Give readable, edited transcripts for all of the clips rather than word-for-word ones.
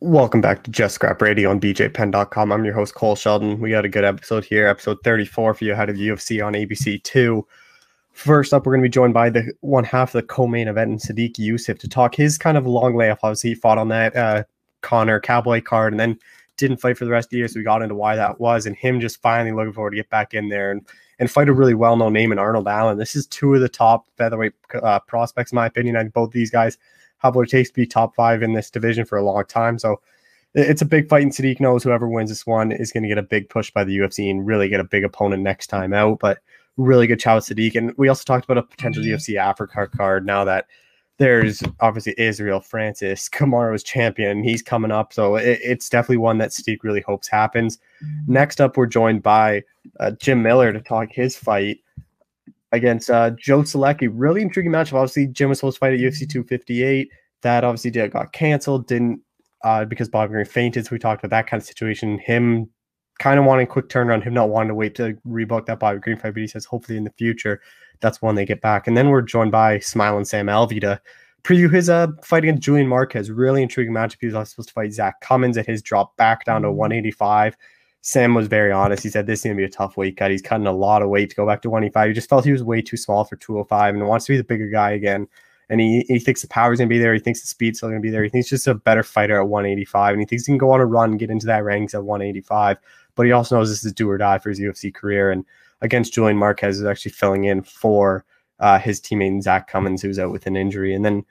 Welcome back to Just Scrap Radio on BJPen.com. I'm your host, Cole Sheldon. We got a good episode here, episode 34 for you ahead of UFC on ABC 2. First up, we're going to be joined by the one half of the co-main event in Sodiq Yusuff to talk his kind of long layoff. Obviously, he fought on that Conor Cowboy card and then didn't fight for the rest of the year, so we got into why that was and him just finally looking forward to get back in there and fight a really well-known name in Arnold Allen. This is two of the top featherweight prospects, in my opinion, and both these guys have what it takes to be top five in this division for a long time. So it's a big fight, and Sodiq knows whoever wins this one is going to get a big push by the UFC and really get a big opponent next time out. But really good chat with Sodiq. And we also talked about a potential UFC Africa card now that there's obviously Israel Francis, Kamaru's champion. He's coming up. So it's definitely one that Sodiq really hopes happens. Next up, we're joined by Jim Miller to talk his fight against Joe Solecki. Really intriguing matchup. Obviously, Jim was supposed to fight at UFC 258. That obviously got canceled, because Bobby Green fainted. So we talked about that kind of situation. Him kind of wanting a quick turnaround, him not wanting to wait to rebook that Bobby Green fight. But he says hopefully in the future that's when they get back. And then we're joined by smiling Sam Alvey to preview his fight against Julian Marquez. Really intriguing matchup. He was supposed to fight Zach Cummings at his drop back down to 185. Sam was very honest. He said this is going to be a tough weight cut. He's cutting a lot of weight to go back to 185. He just felt he was way too small for 205 and wants to be the bigger guy again. And he thinks the power is going to be there. He thinks the speed's still going to be there. He thinks he's just a better fighter at 185. And he thinks he can go on a run and get into that ranks at 185. But he also knows this is do or die for his UFC career. And against Julian Marquez is actually filling in for his teammate Zach Cummings, who's out with an injury. And then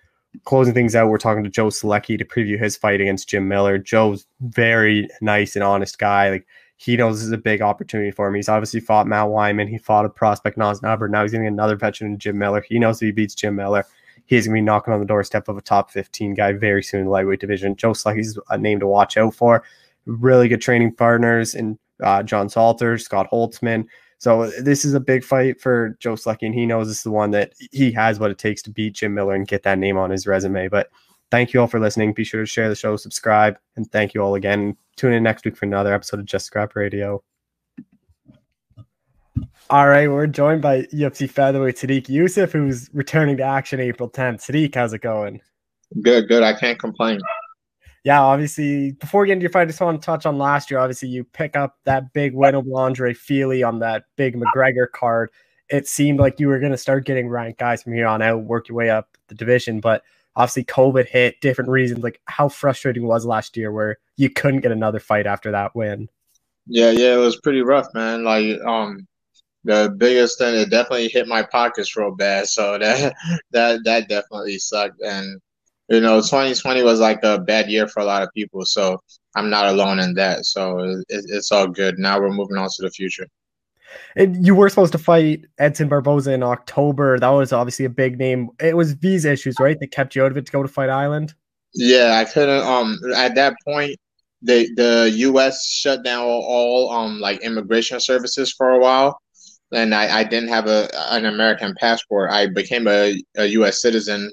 closing things out, we're talking to Joe Solecki to preview his fight against Jim Miller. Joe's very nice and honest guy. Like, he knows this is a big opportunity for him. He's obviously fought Matt Wiman. He fought a prospect, Nas Nubber. Now he's getting another veteran, Jim Miller. He knows if he beats Jim Miller, he's going to be knocking on the doorstep of a top 15 guy very soon in the lightweight division. Joe Solecki's a name to watch out for. Really good training partners in John Salter, Scott Holtzman. So this is a big fight for Joe Solecki, and he knows this is the one that he has what it takes to beat Jim Miller and get that name on his resume. But thank you all for listening. Be sure to share the show, subscribe, and thank you all again. Tune in next week for another episode of Just Scrap Radio. All right, we're joined by UFC featherweight Sodiq Yusuff, who's returning to action April 10th. Sodiq, how's it going? Good. I can't complain. Yeah, obviously, before we get into your fight, I just want to touch on last year. Obviously, you pick up that big win over Andre Fili on that big McGregor card. It seemed like you were going to start getting ranked guys from here on out, work your way up the division, but obviously COVID hit, different reasons. Like, how frustrating it was last year where you couldn't get another fight after that win? Yeah, it was pretty rough, man. Like, the biggest thing, it definitely hit my pockets real bad, so that definitely sucked. And, 2020 was like a bad year for a lot of people, so I'm not alone in that. So it's all good. Now we're moving on to the future. And you were supposed to fight Edson Barboza in October. That was obviously a big name. It was visa issues, right? They kept you out of it to go to Fight Island. Yeah, I couldn't. At that point, the U.S. shut down all immigration services for a while, and I didn't have an American passport. I became a U.S. citizen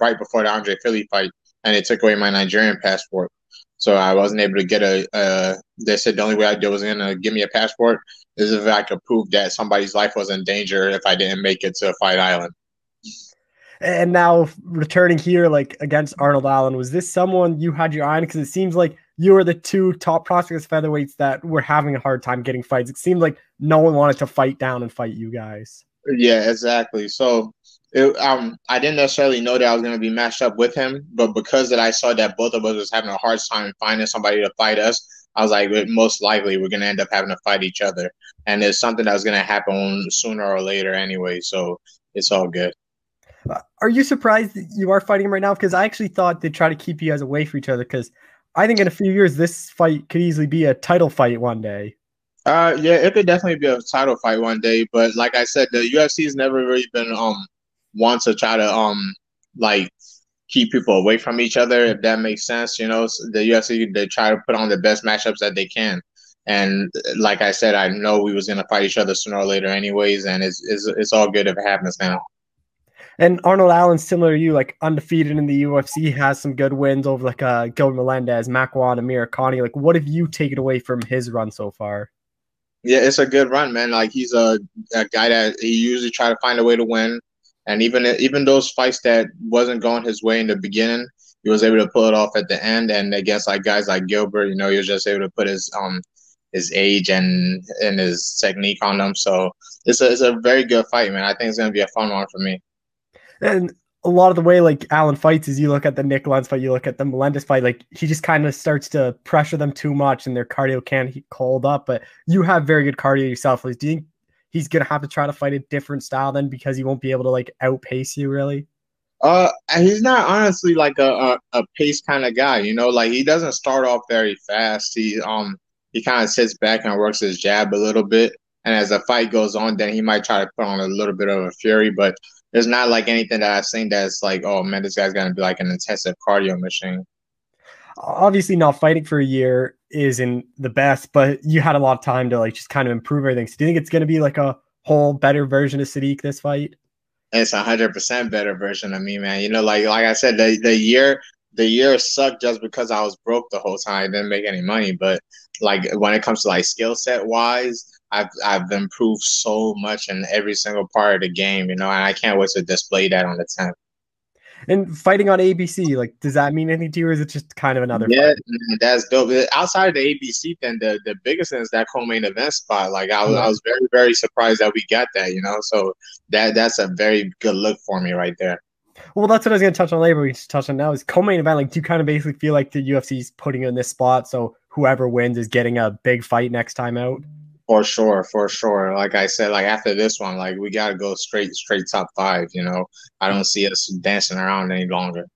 right before the Andre Fili fight, and they took away my Nigerian passport. So I wasn't able to get they said the only way I was going to give me a passport is if I could prove that somebody's life was in danger if I didn't make it to Fight Island. And now returning here, like against Arnold Allen, was this someone you had your eye on? Because it seems like you were the two top prospects featherweights that were having a hard time getting fights. It seemed like no one wanted to fight down and fight you guys. Yeah, exactly. So I didn't necessarily know that I was going to be matched up with him, but because that I saw that both of us was having a hard time finding somebody to fight us, I was like, most likely we're going to end up having to fight each other. And it's something that was going to happen sooner or later anyway, so it's all good. Are you surprised that you are fighting him right now? Because I actually thought they'd try to keep you guys away from each other, because I think in a few years this fight could easily be a title fight one day. Yeah, it could definitely be a title fight one day. But like I said, the UFC's never really been one to try to keep people away from each other, if that makes sense. The UFC, they try to put on the best matchups that they can. And like I said, I know we was going to fight each other sooner or later anyways, and it's all good if it happens now. And Arnold Allen, similar to you, like undefeated in the UFC, has some good wins over like Gil Melendez, Makwan, Amirkhani. Like, what have you taken away from his run so far? Yeah, it's a good run, man. Like, he's a guy that he usually try to find a way to win. And even those fights that wasn't going his way in the beginning, he was able to pull it off at the end. And against like guys like Gilbert, you know, he was just able to put his age and his technique on them. So it's a very good fight, man. I think it's gonna be a fun one for me. And a lot of the way like Allen fights is, you look at the Nik Lentz fight, you look at the Melendez fight, like he just kind of starts to pressure them too much and their cardio can't hold up. But you have very good cardio yourself. Like, do you think he's gonna have to try to fight a different style then, because he won't be able to like outpace you really? He's not honestly like a pace kind of guy, you know, like he doesn't start off very fast. He kind of sits back and works his jab a little bit. And as the fight goes on, then he might try to put on a little bit of a fury. But there's not like anything that I've seen that's like, oh, man, this guy's going to be like an intensive cardio machine. Obviously, not fighting for a year isn't the best, but you had a lot of time to like just kind of improve everything. So do you think it's going to be like a whole better version of Sodiq this fight? It's 100% better version of me, man. You know, like I said, the year sucked just because I was broke the whole time. I didn't make any money. But like when it comes to like skill set wise, I've improved so much in every single part of the game, you know, and I can't wait to display that on the 10th. And fighting on ABC, like, does that mean anything to you, or is it just kind of another? Yeah, fight? That's dope. Outside of the ABC thing, the biggest thing is that co-main event spot. Like, I was very, very surprised that we got that, you know. So that's a very good look for me right there. Well, that's what I was going to touch on later. We just touched on now is co-main event. Like, do you kind of basically feel like the UFC is putting you in this spot, so whoever wins is getting a big fight next time out? For sure. Like I said, like after this one, like we got to go straight top five, you know. I don't see us dancing around any longer.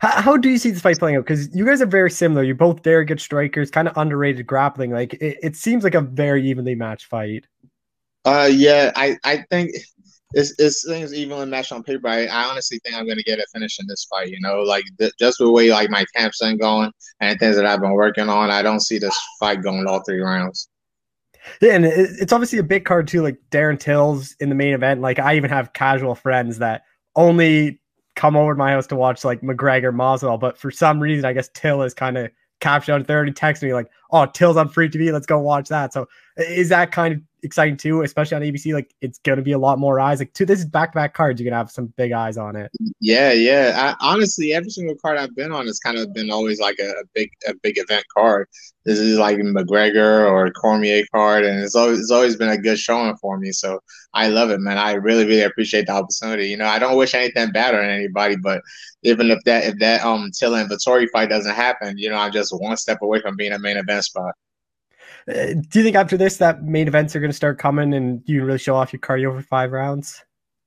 How do you see this fight playing out? Because you guys are very similar. You're both very good strikers, kind of underrated grappling. Like it seems like a very evenly matched fight. I think it's things evenly matched on paper. I honestly think I'm going to get a finish in this fight, you know. Like just the way like my camp's been going and things that I've been working on, I don't see this fight going all three rounds. Yeah, and it's obviously a big card too, like Darren Till's in the main event. Like I even have casual friends that only come over to my house to watch like McGregor, Masvidal, but for some reason I guess Till is kind of captured on 30, texting me like, oh, Till's on free TV, let's go watch that. So is that kind of exciting too, especially on ABC? Like it's going to be a lot more eyes. Like this is back-to-back cards. You're going to have some big eyes on it. Yeah. I, honestly, every single card I've been on has kind of been always like a big event card. This is like McGregor or Cormier card, and it's always been a good showing for me. So I love it, man. I really, really appreciate the opportunity. You know, I don't wish anything bad on anybody, but even if that Till and Vettori fight doesn't happen, you know, I'm just one step away from being a main event spot. Do you think after this that main events are going to start coming and you really show off your cardio for five rounds?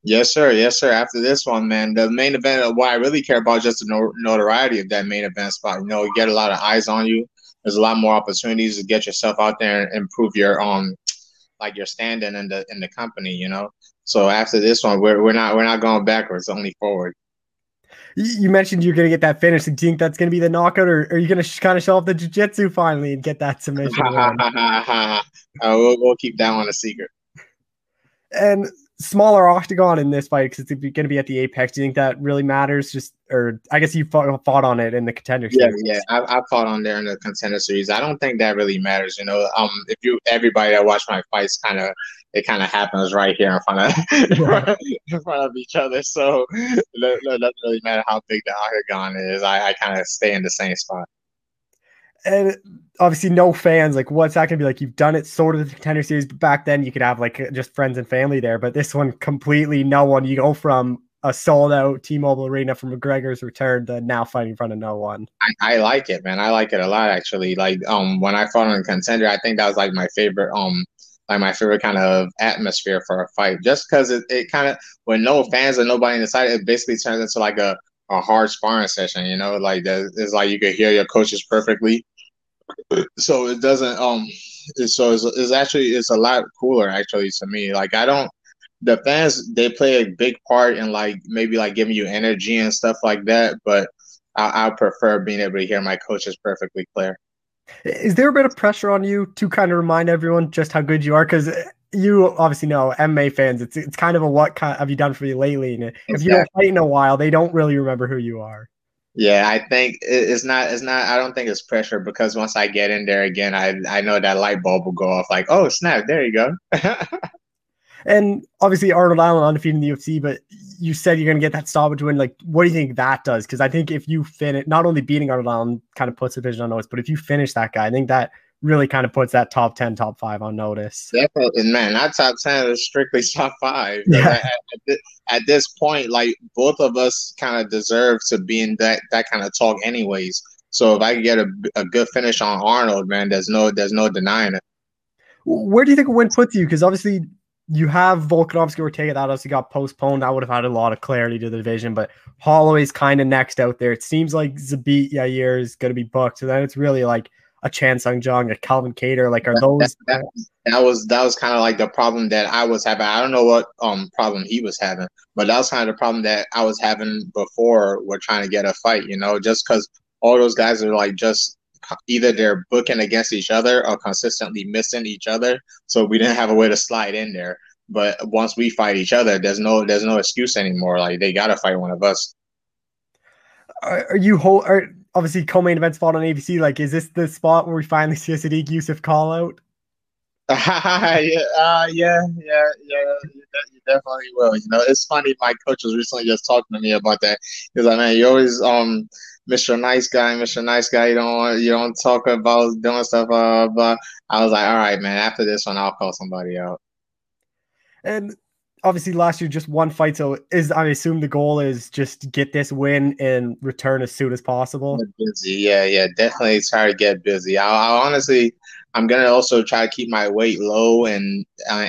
Yes, sir. After this one, man, the main event, what I really care about is just the notoriety of that main event spot. You know, you get a lot of eyes on you. There's a lot more opportunities to get yourself out there and improve your your standing in the company, you know. So after this one, we're not going backwards, only forward. You mentioned you're going to get that finish. Do you think that's going to be the knockout, or are you going to kind of show off the jiu-jitsu finally and get that submission? We'll keep that one a secret. And smaller octagon in this fight, because it's going to be at the Apex. Do you think that really matters? Or I guess you fought on it in the Contender Series. Yeah, I fought on there in the Contender Series. I don't think that really matters. You know, everybody that watched my fights kind of happens right here in front of each other. So it doesn't really matter how big the octagon is. I kind of stay in the same spot. And obviously no fans, like what's that going to be like? You've done it sort of the Contender Series, but back then you could have like just friends and family there. But this one, completely no one. You go from a sold out T-Mobile Arena from McGregor's return to now fighting in front of no one. I like it, man. I like it a lot, actually. Like when I fought on Contender, I think that was like my favorite kind of atmosphere for a fight, just because it kind of, when no fans and nobody inside, it basically turns into like a hard sparring session, you know, like it's like you could hear your coaches perfectly. So it doesn't, it's a lot cooler actually to me. Like the fans, they play a big part in like, maybe like giving you energy and stuff like that. But I prefer being able to hear my coaches perfectly clear. Is there a bit of pressure on you to kind of remind everyone just how good you are? Because you obviously know MMA fans, it's kind of a what kind have you done for me lately? And if you don't fight in a while, they don't really remember who you are. Yeah, I think it's not. I don't think it's pressure, because once I get in there again, I know that light bulb will go off. Like, oh snap, there you go. And obviously Arnold Allen undefeated in the UFC, but you said you're going to get that stoppage win. Like, what do you think that does? Because I think if you finish, not only beating Arnold Allen kind of puts the division on notice, but if you finish that guy, I think that really kind of puts that top 10, top 5 on notice. Definitely, man, not top 10 is strictly top 5. Yeah. At this point, like, both of us kind of deserve to be in that kind of talk anyways. So if I can get a good finish on Arnold, man, there's no denying it. Where do you think a win puts you? Because obviously you have Volkanovski or Ortega. That obviously got postponed. I would have had a lot of clarity to the division, but Holloway's kind of next out there. It seems like Zabit Yair is going to be booked. So then it's really like a Chan Sung Jung, a Calvin Cater, like are those? That was kind of like the problem that I was having. I don't know what problem he was having, but that was kind of the problem that I was having before we're trying to get a fight, you know, just because all those guys are like just either they're booking against each other or consistently missing each other. So we didn't have a way to slide in there. But once we fight each other, there's no excuse anymore. Like, they got to fight one of us. Are obviously, co-main event spot on ABC. Like, is this the spot where we finally see a Sodiq Yusuff call out? Yeah. You definitely will. You know, it's funny. My coach was recently just talking to me about that. He's like, man, you always Mr. Nice Guy. You don't talk about doing stuff. But I was like, all right, man. After this one, I'll call somebody out. And obviously, last year, just one fight. So I assume the goal is just get this win and return as soon as possible. Yeah, definitely try to get busy. I honestly, I'm gonna also try to keep my weight low and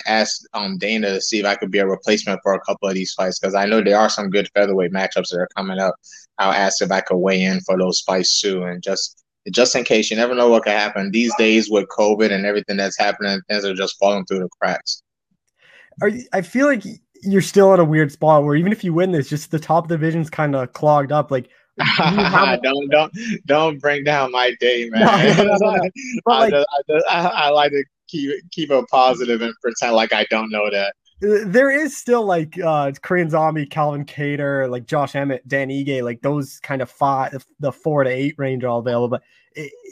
ask Dana to see if I could be a replacement for a couple of these fights, because I know there are some good featherweight matchups that are coming up. I'll ask if I could weigh in for those fights too, and just in case, you never know what could happen these days with COVID and everything that's happening. Things are just falling through the cracks. I feel like you're still in a weird spot where even if you win this, just the top division's kind of clogged up. Like, don't bring down my day, man. No. I like to keep it positive and pretend like I don't know that. There is still like Korean Zombie, Calvin Cater, like Josh Emmett, Dan Ige, like those kind of the 4 to 8 range are all available. But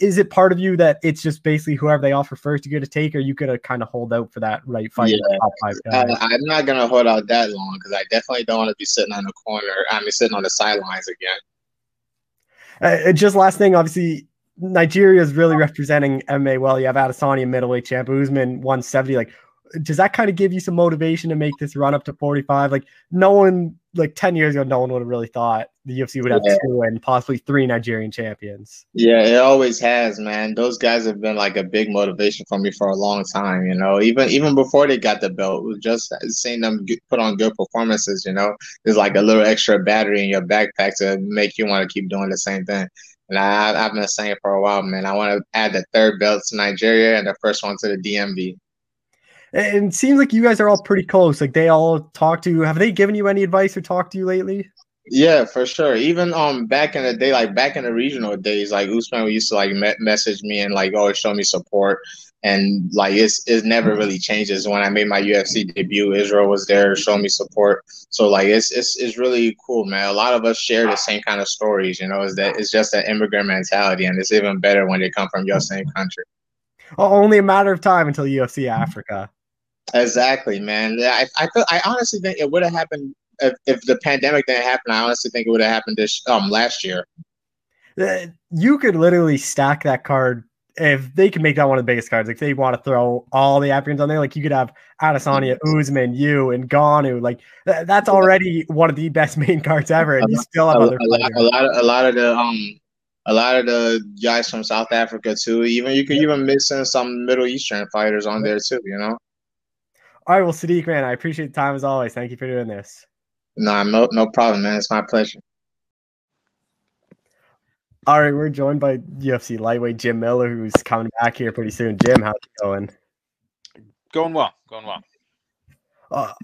is it part of you that it's just basically whoever they offer first you're going to take, or you going to kind of hold out for that right fight? Yeah. Top 5 guys? I'm not going to hold out that long because I definitely don't want to be sitting on the sidelines again. Just last thing, obviously, Nigeria is really representing MMA well. You have Adesanya, middleweight champ, Usman, 170, like, does that kind of give you some motivation to make this run up to 45? Like, no one, like 10 years ago, no one would have really thought the UFC would have 2 and possibly 3 Nigerian champions. Yeah, it always has, man. Those guys have been like a big motivation for me for a long time, you know, even before they got the belt, just seeing them put on good performances, you know, is like a little extra battery in your backpack to make you want to keep doing the same thing. And I've been saying for a while, man, I want to add the 3rd belt to Nigeria and the 1st one to the DMV. And it seems like you guys are all pretty close. Like, they all talk to you. Have they given you any advice or talked to you lately? Yeah, for sure. Even back in the day, like back in the regional days, like Usman used to like message me and like always show me support. And like it never really changes. When I made my UFC debut, Israel was there showing me support. So like it's really cool, man. A lot of us share the same kind of stories, you know. Is that it's just an immigrant mentality, and it's even better when they come from your same country. Only a matter of time until UFC Africa. Exactly, man. I honestly think it would have happened if the pandemic didn't happen. I honestly think it would have happened this last year. You could literally stack that card if they can make that one of the biggest cards. Like, they want to throw all the Africans on there. Like, you could have Adesanya, Usman, you, and Ngannou. Like that's already one of the best main cards ever, and you still have other players. A lot of the guys from South Africa too. Even you could even mix in some Middle Eastern fighters on there too. You know. All right, well, Sodiq, man, I appreciate the time as always. Thank you for doing this. No problem, man. It's my pleasure. All right, we're joined by UFC lightweight Jim Miller, who's coming back here pretty soon. Jim, how's it going? Going well.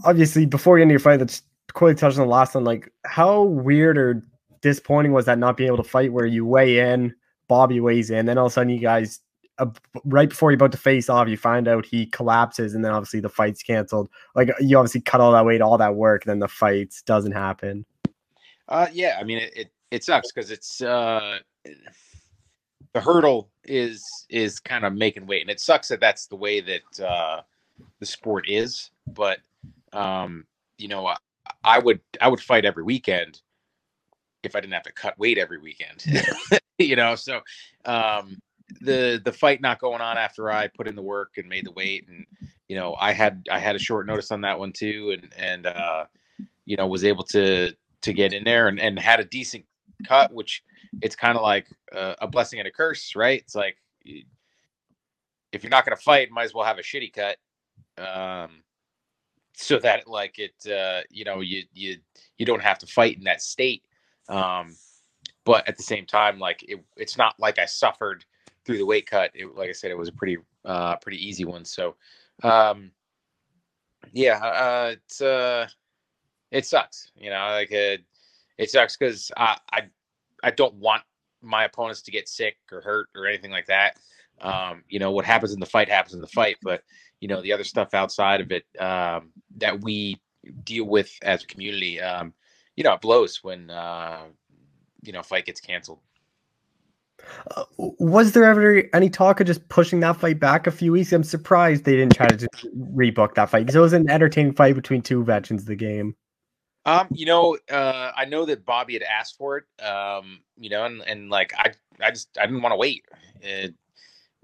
Obviously, before you end your fight, let's quickly touch on the last one. Like, how weird or disappointing was that not being able to fight where you weigh in, Bobby weighs in, then all of a sudden you guys, right before you're about to face off, you find out he collapses, and then obviously the fight's canceled. Like, you obviously cut all that weight, all that work, then the fight doesn't happen. Yeah, I mean, it sucks because it's the hurdle is kind of making weight, and it sucks that that's the way that the sport is. But you know, I would fight every weekend if I didn't have to cut weight every weekend, you know? So, the fight not going on after I put in the work and made the weight, and, you know, I had a short notice on that one too. And you know, was able to get in there and had a decent cut, which it's kind of like a blessing and a curse, right? It's like, if you're not going to fight, might as well have a shitty cut. So that like it, you know, you don't have to fight in that state. But at the same time, like it's not like I suffered through the weight cut. It, like I said, it was a pretty easy one. So, it sucks, you know, like it sucks because I don't want my opponents to get sick or hurt or anything like that. You know, what happens in the fight happens in the fight, but you know, the other stuff outside of it, that we deal with as a community, you know, it blows when, you know, fight gets canceled. Was there ever any talk of just pushing that fight back a few weeks? I'm surprised they didn't try to just rebook that fight, because it was an entertaining fight between two veterans of the game. You know, I know that Bobby had asked for it, you know, and like, I didn't want to wait.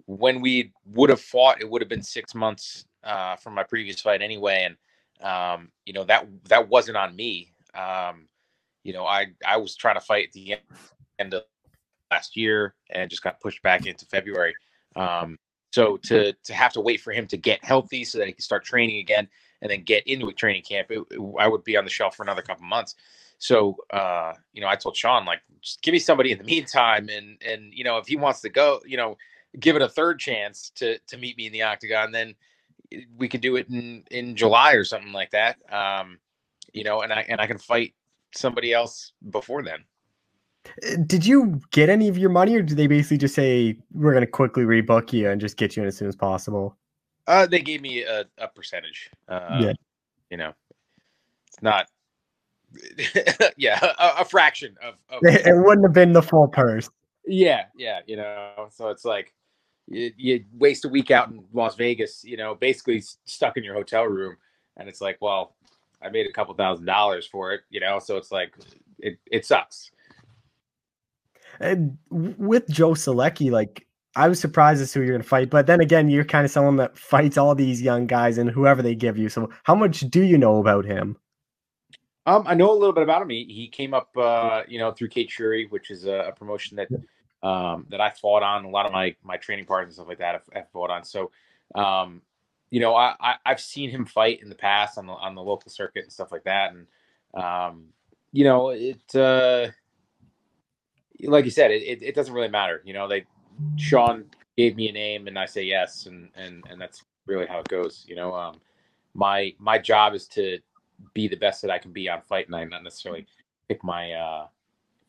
When we would have fought, it would have been 6 months, from my previous fight anyway. And, you know, that wasn't on me. You know, I was trying to fight at the end of last year and just got pushed back into February. So to have to wait for him to get healthy so that he can start training again and then get into a training camp, I would be on the shelf for another couple months. So, you know, I told Sean, like, just give me somebody in the meantime. And, you know, if he wants to go, you know, give it a third chance to meet me in the octagon, then we could do it in July or something like that. You know, and I can fight somebody else before then. Did you get any of your money, or did they basically just say, we're going to quickly rebook you and just get you in as soon as possible? They gave me a percentage, yeah. You know, it's not, yeah, a fraction of it wouldn't have been the full purse. Yeah. You know, so it's like you waste a week out in Las Vegas, you know, basically stuck in your hotel room. And it's like, well, I made a couple $1,000s for it, you know? So it's like, it sucks. And with Joe Solecki, like, I was surprised as to who you're going to fight, but then again, you're kind of someone that fights all these young guys and whoever they give you. So how much do you know about him? I know a little bit about him. He came up, you know, through Cage Fury, which is a promotion that, that I fought on. A lot of my training partners and stuff like that have fought on. So, you know, I've seen him fight in the past on the local circuit and stuff like that. And, you know, like you said, it doesn't really matter. You know, Sean gave me a name and I say yes. And that's really how it goes. You know, my job is to be the best that I can be on fight night, not necessarily pick my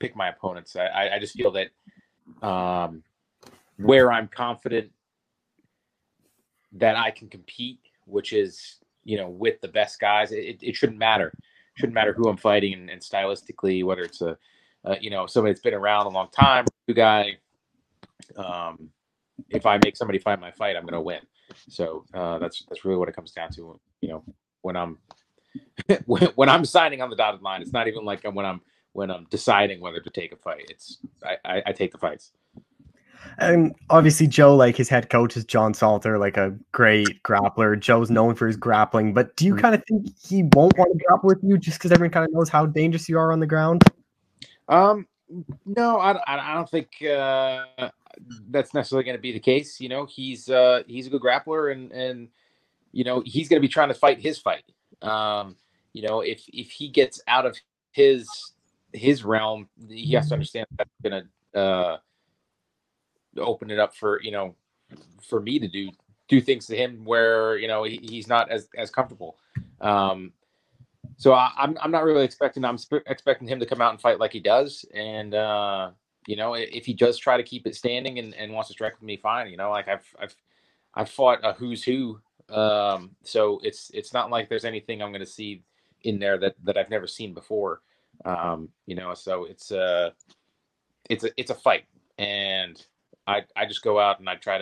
opponents. I just feel that where I'm confident that I can compete, which is, you know, with the best guys, it shouldn't matter. It shouldn't matter who I'm fighting, and stylistically, whether it's you know, somebody that's been around a long time, new guy. If I make somebody fight my fight, I'm going to win. So that's really what it comes down to. You know, when I'm signing on the dotted line, it's not even like when I'm deciding whether to take a fight. It's I take the fights. And obviously Joe, like, his head coach is John Salter, like a great grappler. Joe's known for his grappling, but do you kind of think he won't want to grapple with you just because everyone kind of knows how dangerous you are on the ground? No, I don't think that's necessarily going to be the case. You know, he's a good grappler, and you know, he's going to be trying to fight his fight. You know, if he gets out of his realm, he has to understand that's going to open it up for, you know, for me to do things to him where, you know, he's not as comfortable. So I'm not really expecting. I'm expecting him to come out and fight like he does. And you know, if he does try to keep it standing and wants to strike with me, fine. You know, like I've fought a who's who. So it's not like there's anything I'm going to see in there that I've never seen before. You know, so it's a fight, and I just go out and I try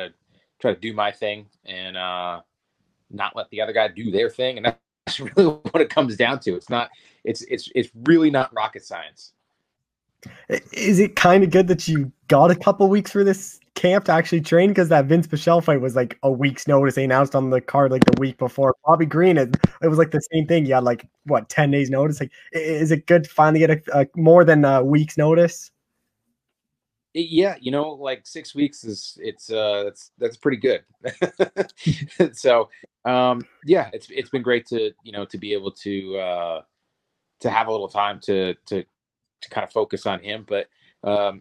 to do my thing and not let the other guy do their thing, and That's really what it comes down to. It's not. It's really not rocket science. Is it kind of good that you got a couple weeks for this camp to actually train? Because that Vince Pichel fight was like a week's notice. They announced on the card like the week before. Bobby Green, it was like the same thing. You had like, what, 10 days notice? Like, is it good to finally get a more than a week's notice? Yeah, you know, like 6 weeks that's pretty good. So, yeah, it's been great to, you know, to be able to have a little time to kind of focus on him. But,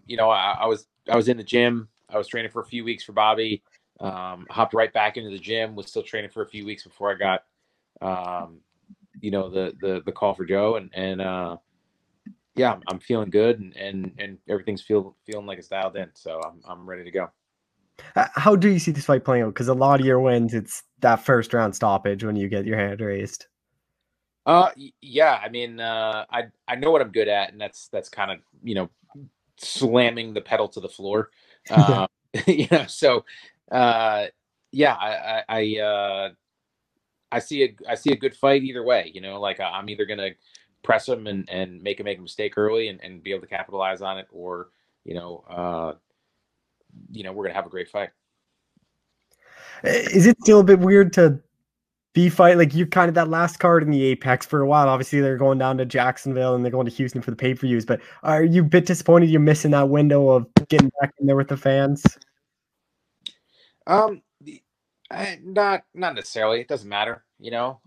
you know, I was in the gym. I was training for a few weeks for Bobby, hopped right back into the gym, was still training for a few weeks before I got, you know, the call for Joe and yeah, I'm feeling good and everything's feeling like it's dialed in. So I'm ready to go. How do you see this fight playing out? Because a lot of your wins, it's that first round stoppage when you get your hand raised. Yeah, I mean, I know what I'm good at, and that's kind of, you know, slamming the pedal to the floor. You know, so, yeah, I see a good fight either way, you know, like I'm either going to press him and make a mistake early and be able to capitalize on it, or, you know, we're going to have a great fight. Is it still a bit weird to B fight, like you kind of that last card in the Apex for a while? Obviously, they're going down to Jacksonville and they're going to Houston for the pay-per-views. But are you a bit disappointed you're missing that window of getting back in there with the fans? Not necessarily. It doesn't matter, you know.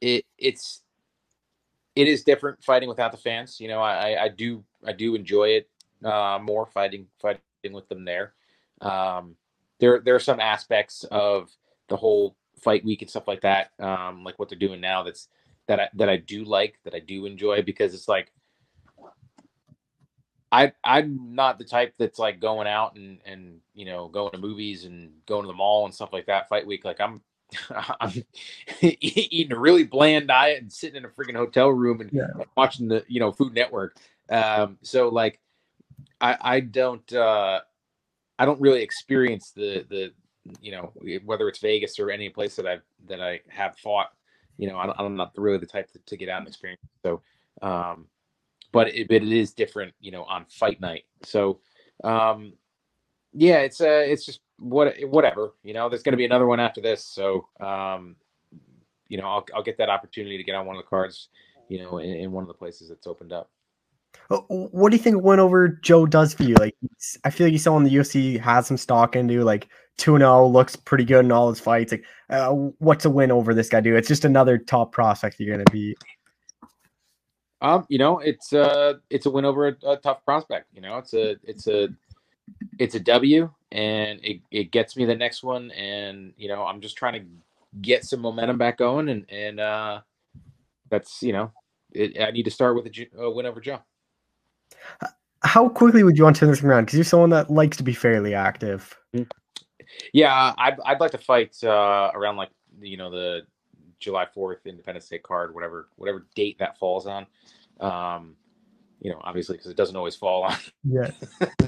It is different fighting without the fans. You know, I do enjoy it more fighting with them there. There are some aspects of the whole fight week and stuff like that, like what they're doing now, that I do enjoy, because it's like I'm not the type that's like going out and you know, going to movies and going to the mall and stuff like that fight week. Like I'm eating a really bland diet and sitting in a freaking hotel room and watching the, you know, Food Network. So like I don't really experience the you know, whether it's Vegas or any place that I have fought, you know, I'm not really the type to get out and experience. So, but it is different, you know, on fight night. So, yeah, it's just whatever, you know, there's going to be another one after this. So, you know, I'll get that opportunity to get on one of the cards, you know, in one of the places that's opened up. What do you think went over Joe does for you? Like, I feel like he's someone the UFC has some stock into, like 2-0, looks pretty good in all his fights. Like, what's a win over this guy do? It's just another top prospect you're going to be. You know, it's a win over a tough prospect. You know, it's a W, and it gets me the next one. And, you know, I'm just trying to get some momentum back going. And that's, you know, I need to start with a win over Joe. How quickly would you want to turn this around? Because you're someone that likes to be fairly active. Yeah, I'd like to fight around, like, you know, the July 4th Independence Day card, whatever date that falls on. You know, obviously, because it doesn't always fall on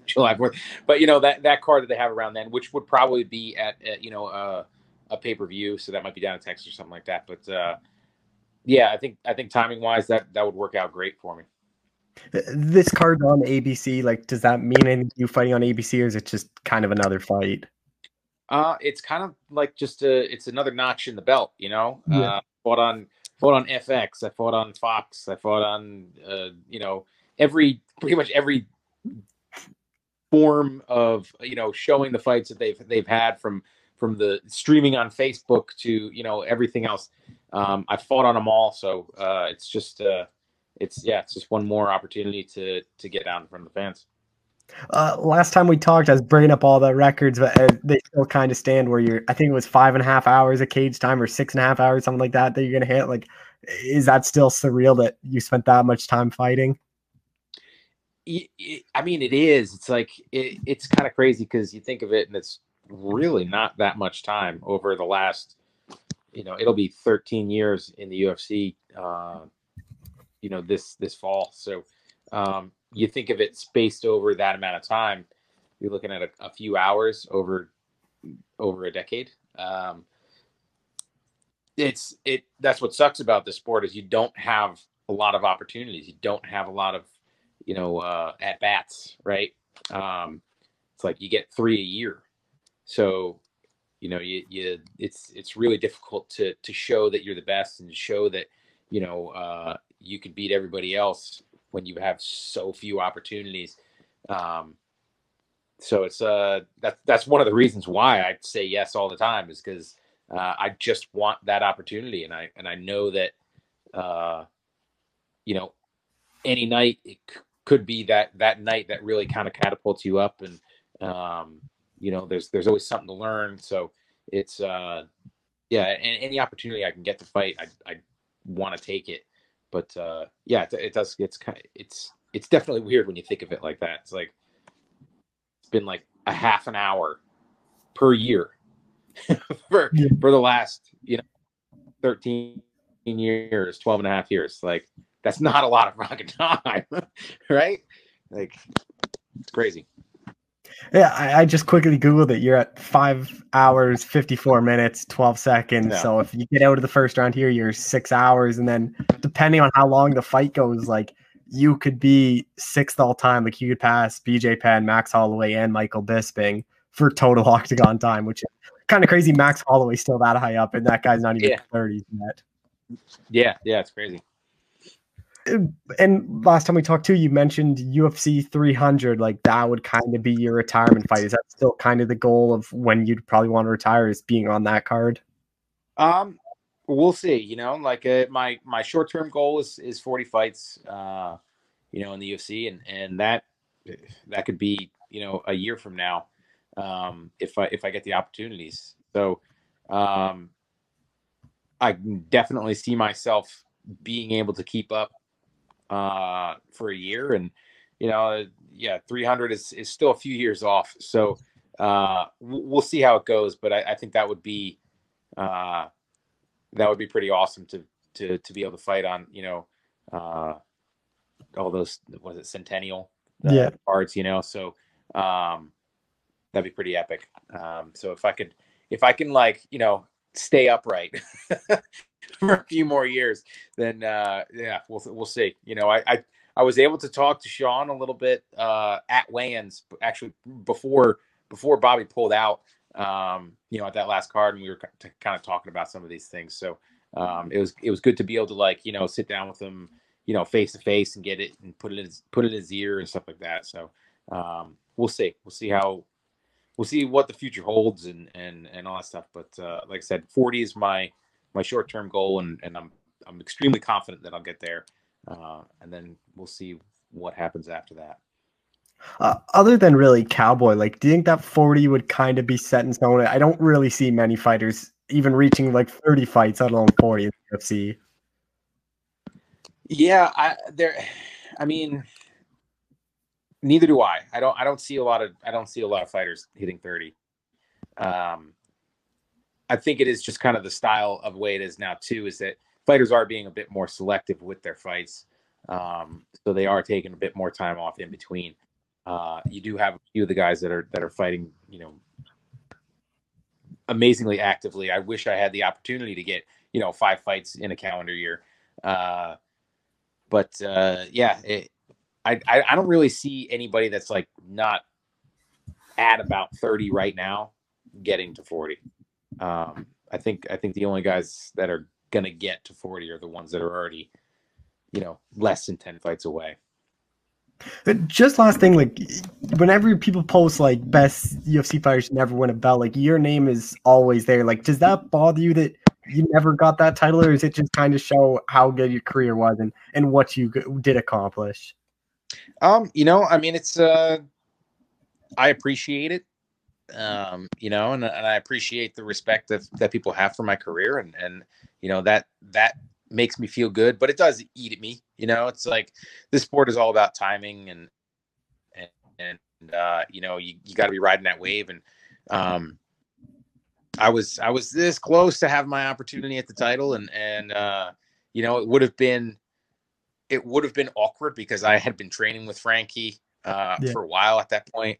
July 4th. But, you know, that card that they have around then, which would probably be at you know, a pay-per-view. So that might be down in Texas or something like that. But, yeah, I think timing-wise, that would work out great for me. This card's on ABC. Like, does that mean anything to you fighting on ABC, or is it just kind of another fight? It's kind of like just it's another notch in the belt, you know. Fought on FX. I fought on Fox. I fought on you know, pretty much every form of, you know, showing the fights that they've had, from the streaming on Facebook to, you know, everything else. I fought on them all, so it's just. It's just one more opportunity to get down in front of the fans. Last time we talked, I was bringing up all the records, but they still kind of stand where I think it was 5.5 hours of cage time, or 6.5 hours, something like that you're going to hit. Like, is that still surreal that you spent that much time fighting? I mean, it is. It's like, it's kind of crazy because you think of it and it's really not that much time over the last, you know, it'll be 13 years in the UFC, you know, this fall. So you think of it spaced over that amount of time, you're looking at a few hours over a decade. That's what sucks about this sport is you don't have a lot of opportunities. You don't have a lot of, at bats, right? It's like you get 3 a year. So, it's really difficult to show that you're the best and to show that, you could beat everybody else when you have so few opportunities. So it's, that's one of the reasons why I say yes all the time is because, I just want that opportunity. And I know that, any night it could be that night that really kind of catapults you up. And, there's always something to learn. So it's, and any opportunity I can get to fight, I want to take it. But, it does. It's definitely weird when you think of it like that. It's like, it's been like a half an hour per year for the last, 13 years, 12 and a half years. Like, that's not a lot of rocket time, right? Like, it's crazy. Yeah, I just quickly Googled it. You're at 5 hours, 54 minutes, 12 seconds. No. So if you get out of the first round here, you're 6 hours. And then depending on how long the fight goes, like you could be 6th all time. Like you could pass BJ Penn, Max Holloway, and Michael Bisping for total octagon time, which is kind of crazy. Max Holloway's still that high up, and that guy's not even 30 yet. Yeah, it's crazy. And last time we talked too, you mentioned UFC 300, like that would kind of be your retirement fight. Is that still kind of the goal of when you'd probably want to retire, is being on that card? We'll see, my short-term goal is 40 fights, in the UFC, and that could be, a year from now. If I get the opportunities. So, I definitely see myself being able to keep up for a year, and 300 is still a few years off, so we'll see how it goes, but I think that would be pretty awesome to be able to fight on all those, was it centennial cards, so that'd be pretty epic. So if I can stay upright for a few more years, then we'll see. I was able to talk to Sean a little bit at weigh-ins, actually before Bobby pulled out, at that last card, and we were kind of talking about some of these things. So it was good to be able to sit down with him, face to face, and get it and put it in his ear and stuff like that. So we'll see what the future holds and all that stuff. But like I said, 40 is my short-term goal, and I'm extremely confident that I'll get there. And then we'll see what happens after that. Other than really Cowboy, do you think that 40 would kind of be set in stone? I don't really see many fighters even reaching 30 fights, let alone 40 in the UFC. Yeah, neither do I. I don't see a lot of fighters hitting 30. I think it is just kind of the style of the way it is now too, is that fighters are being a bit more selective with their fights. So they are taking a bit more time off in between. You do have a few of the guys that are fighting, amazingly actively. I wish I had the opportunity to get, 5 fights in a calendar year. I don't really see anybody that's not at about 30 right now getting to 40. I think the only guys that are going to get to 40 are the ones that are already, less than 10 fights away. Just last thing, whenever people post best UFC fighters never win a belt, your name is always there. Does that bother you that you never got that title, or is it just kind of show how good your career was and what you did accomplish? It's I appreciate it. And I appreciate the respect that people have for my career, and that makes me feel good, but it does eat at me. It's this sport is all about timing, and you got to be riding that wave. And I was this close to have my opportunity at the title, and it would have been awkward because I had been training with Frankie for a while at that point.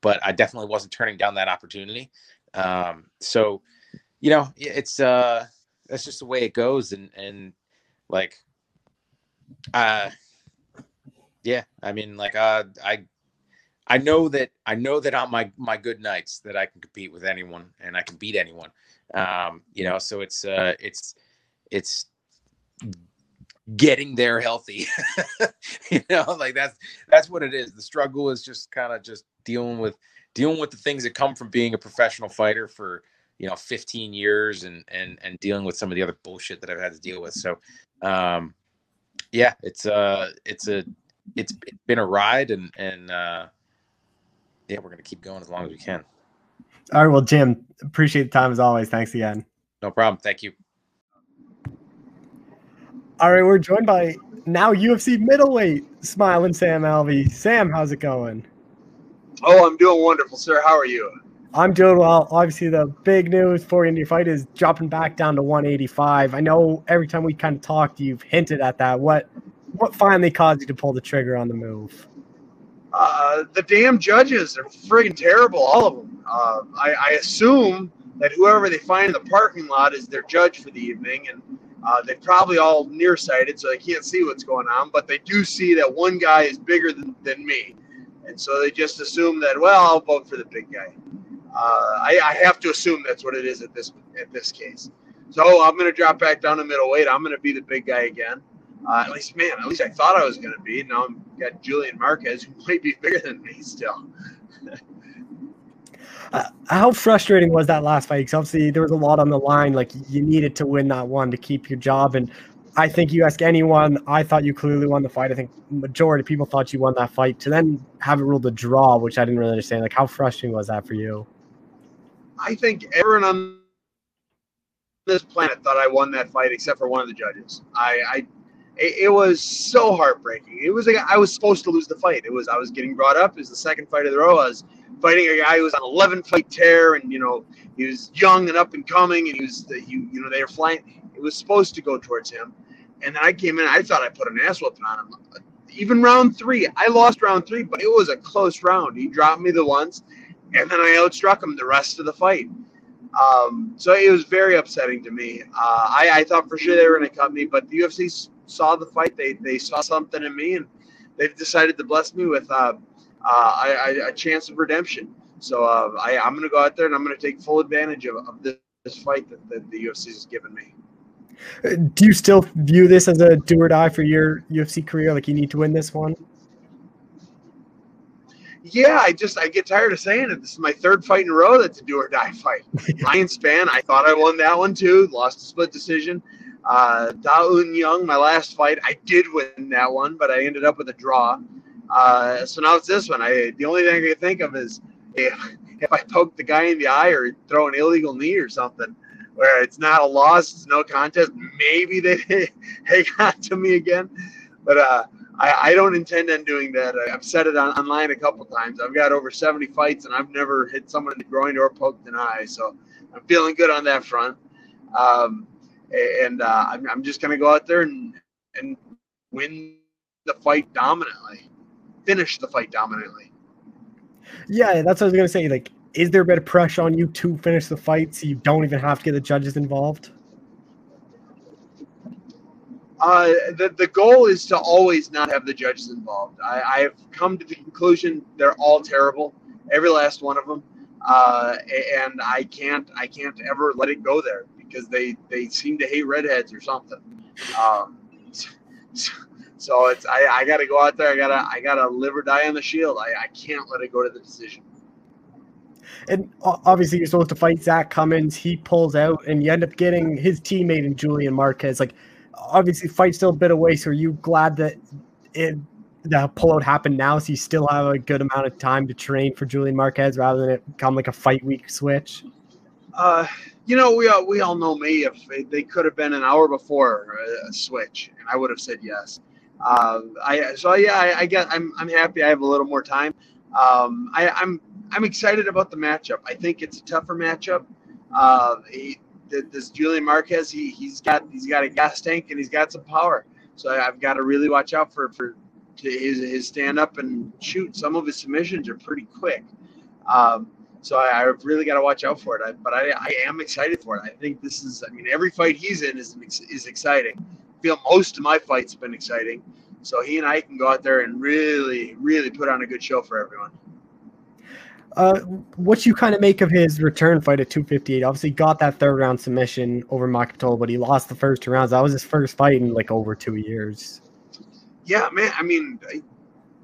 But I definitely wasn't turning down that opportunity. So you know, it's that's just the way it goes. And like, yeah, I mean, like, I know that on my good nights that I can compete with anyone and I can beat anyone. You know, so it's getting there healthy, you know, like that's what it is. The struggle is just kind of just dealing with the things that come from being a professional fighter for, you know, 15 years and dealing with some of the other bullshit that I've had to deal with. So, yeah, it's been a ride and yeah, we're going to keep going as long as we can. All right. Well, Jim, appreciate the time as always. Thanks again. No problem. Thank you. All right. We're joined by now UFC middleweight smiling Sam Alvey. Sam, how's it going? Oh, I'm doing wonderful, sir. How are you? I'm doing well. Obviously, the big news for you in your fight is dropping back down to 185. I know every time we kind of talked, you've hinted at that. What finally caused you to pull the trigger on the move? The damn judges are friggin' terrible, all of them. I assume that whoever they find in the parking lot is their judge for the evening, and they're probably all nearsighted, so they can't see what's going on, but they do see that one guy is bigger than me, and so they just assume that, well, I'll vote for the big guy. I have to assume that's what it is at this case. So I'm going to drop back down to middleweight. I'm going to be the big guy again. At least I thought I was going to be. Now I've got Julian Marquez, who might be bigger than me still. How frustrating was that last fight? Because obviously there was a lot on the line. Like, you needed to win that one to keep your job. And I think you ask anyone, I thought you clearly won the fight. I think the majority of people thought you won that fight. To then have it ruled a draw, which I didn't really understand. Like, how frustrating was that for you? I think everyone on this planet thought I won that fight except for one of the judges. It was so heartbreaking. It was like I was supposed to lose the fight. I was getting brought up as the second fight of the row. I was fighting a guy who was on an 11-fight tear, and you know, he was young and up and coming, and he was they were flying. It was supposed to go towards him, and then I came in. I thought I put an ass whooping on him. Even round three, I lost round three, but it was a close round. He dropped me the once, and then I outstruck him the rest of the fight. So it was very upsetting to me. I thought for sure they were going to cut me, but the UFC saw the fight. They saw something in me, and they've decided to bless me with a chance of redemption. So I'm going to go out there, and I'm going to take full advantage of this fight that the UFC has given me. Do you still view this as a do or die for your UFC career? Like, you need to win this one? Yeah, I get tired of saying it. This is my third fight in a row that's a do-or-die fight. Ryan Spann, I thought I won that one too. Lost a split decision. Daun Young, my last fight, I did win that one, but I ended up with a draw. So now it's this one. The only thing I can think of is if I poke the guy in the eye or throw an illegal knee or something, where it's not a loss, it's no contest, maybe they got to me again. But I don't intend on doing that. I've said it online a couple times. I've got over 70 fights, and I've never hit someone in the groin or poked an eye. So I'm feeling good on that front. I'm just going to go out there and win the fight dominantly, finish the fight dominantly. Yeah, that's what I was going to say. Like, is there a bit of pressure on you to finish the fight so you don't even have to get the judges involved? The goal is to always not have the judges involved. I've come to the conclusion they're all terrible, every last one of them, and I can't ever let it go there because they seem to hate redheads or something. So it's I got to go out there. I gotta live or die on the shield. I can't let it go to the decision. And obviously, you're supposed to fight Zach Cummings. He pulls out, and you end up getting his teammate in Julian Marquez. Like, obviously, fight's still a bit away, so are you glad that the pullout happened now, so you still have a good amount of time to train for Julian Marquez rather than it become like a fight week switch? You know, we all know me. If they could have been an hour before a switch, and I would have said yes. I'm happy I have a little more time. I'm excited about the matchup. I think it's a tougher matchup. This Julian Marquez, he's got a gas tank and he's got some power. So I've got to really watch out for his stand up and shoot. Some of his submissions are pretty quick. So I've really got to watch out for it. But I am excited for it. I think this is, I mean, every fight he's in is exciting. I feel most of my fights have been exciting. So he and I can go out there and really, really put on a good show for everyone. What you kind of make of his return fight at 258? Obviously got that third round submission over Makwan, but he lost the first 2 rounds. That was his first fight in like over 2 years. Yeah, man. I mean,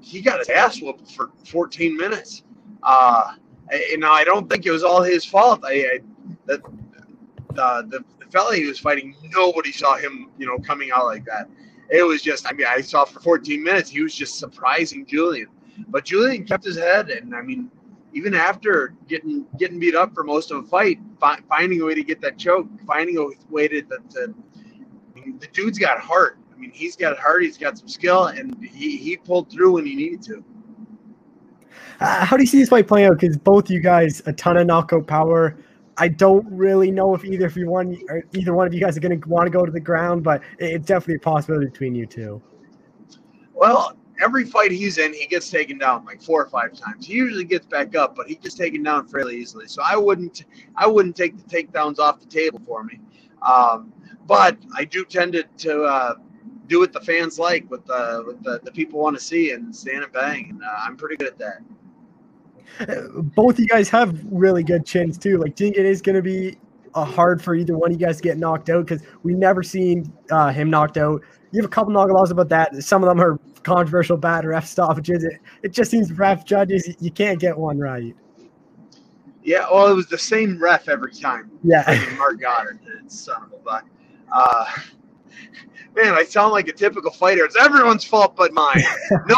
he got his ass whooped for 14 minutes. And now I don't think it was all his fault. The fella he was fighting, nobody saw him, you know, coming out like that. It was just, I mean, I saw for 14 minutes, he was just surprising Julian. But Julian kept his head, and I mean, even after getting beat up for most of the fight, finding a way to get that choke, finding a way to I mean, the dude's got heart. I mean, he's got heart, he's got some skill, and he pulled through when he needed to. How do you see this fight playing out? Because both you guys, a ton of knockout power. I don't really know if either one of you guys are going to want to go to the ground, but it's definitely a possibility between you two. Well, every fight he's in, he gets taken down like 4 or 5 times. He usually gets back up, but he gets taken down fairly easily. So I wouldn't take the takedowns off the table for me. But I do tend to do what the fans like, what the people want to see, and stand and bang. And I'm pretty good at that. Both of you guys have really good chins too. Like, do you think it is going to be hard for either one of you guys to get knocked out? Because we've never seen him knocked out. You have a couple knockout laws about that. Some of them are controversial, bad ref stoppages. It just seems ref judges, you can't get one right. Yeah, well, it was the same ref every time. Yeah, Mark Goddard, son of a buck. Man, I sound like a typical fighter. It's everyone's fault but mine. No,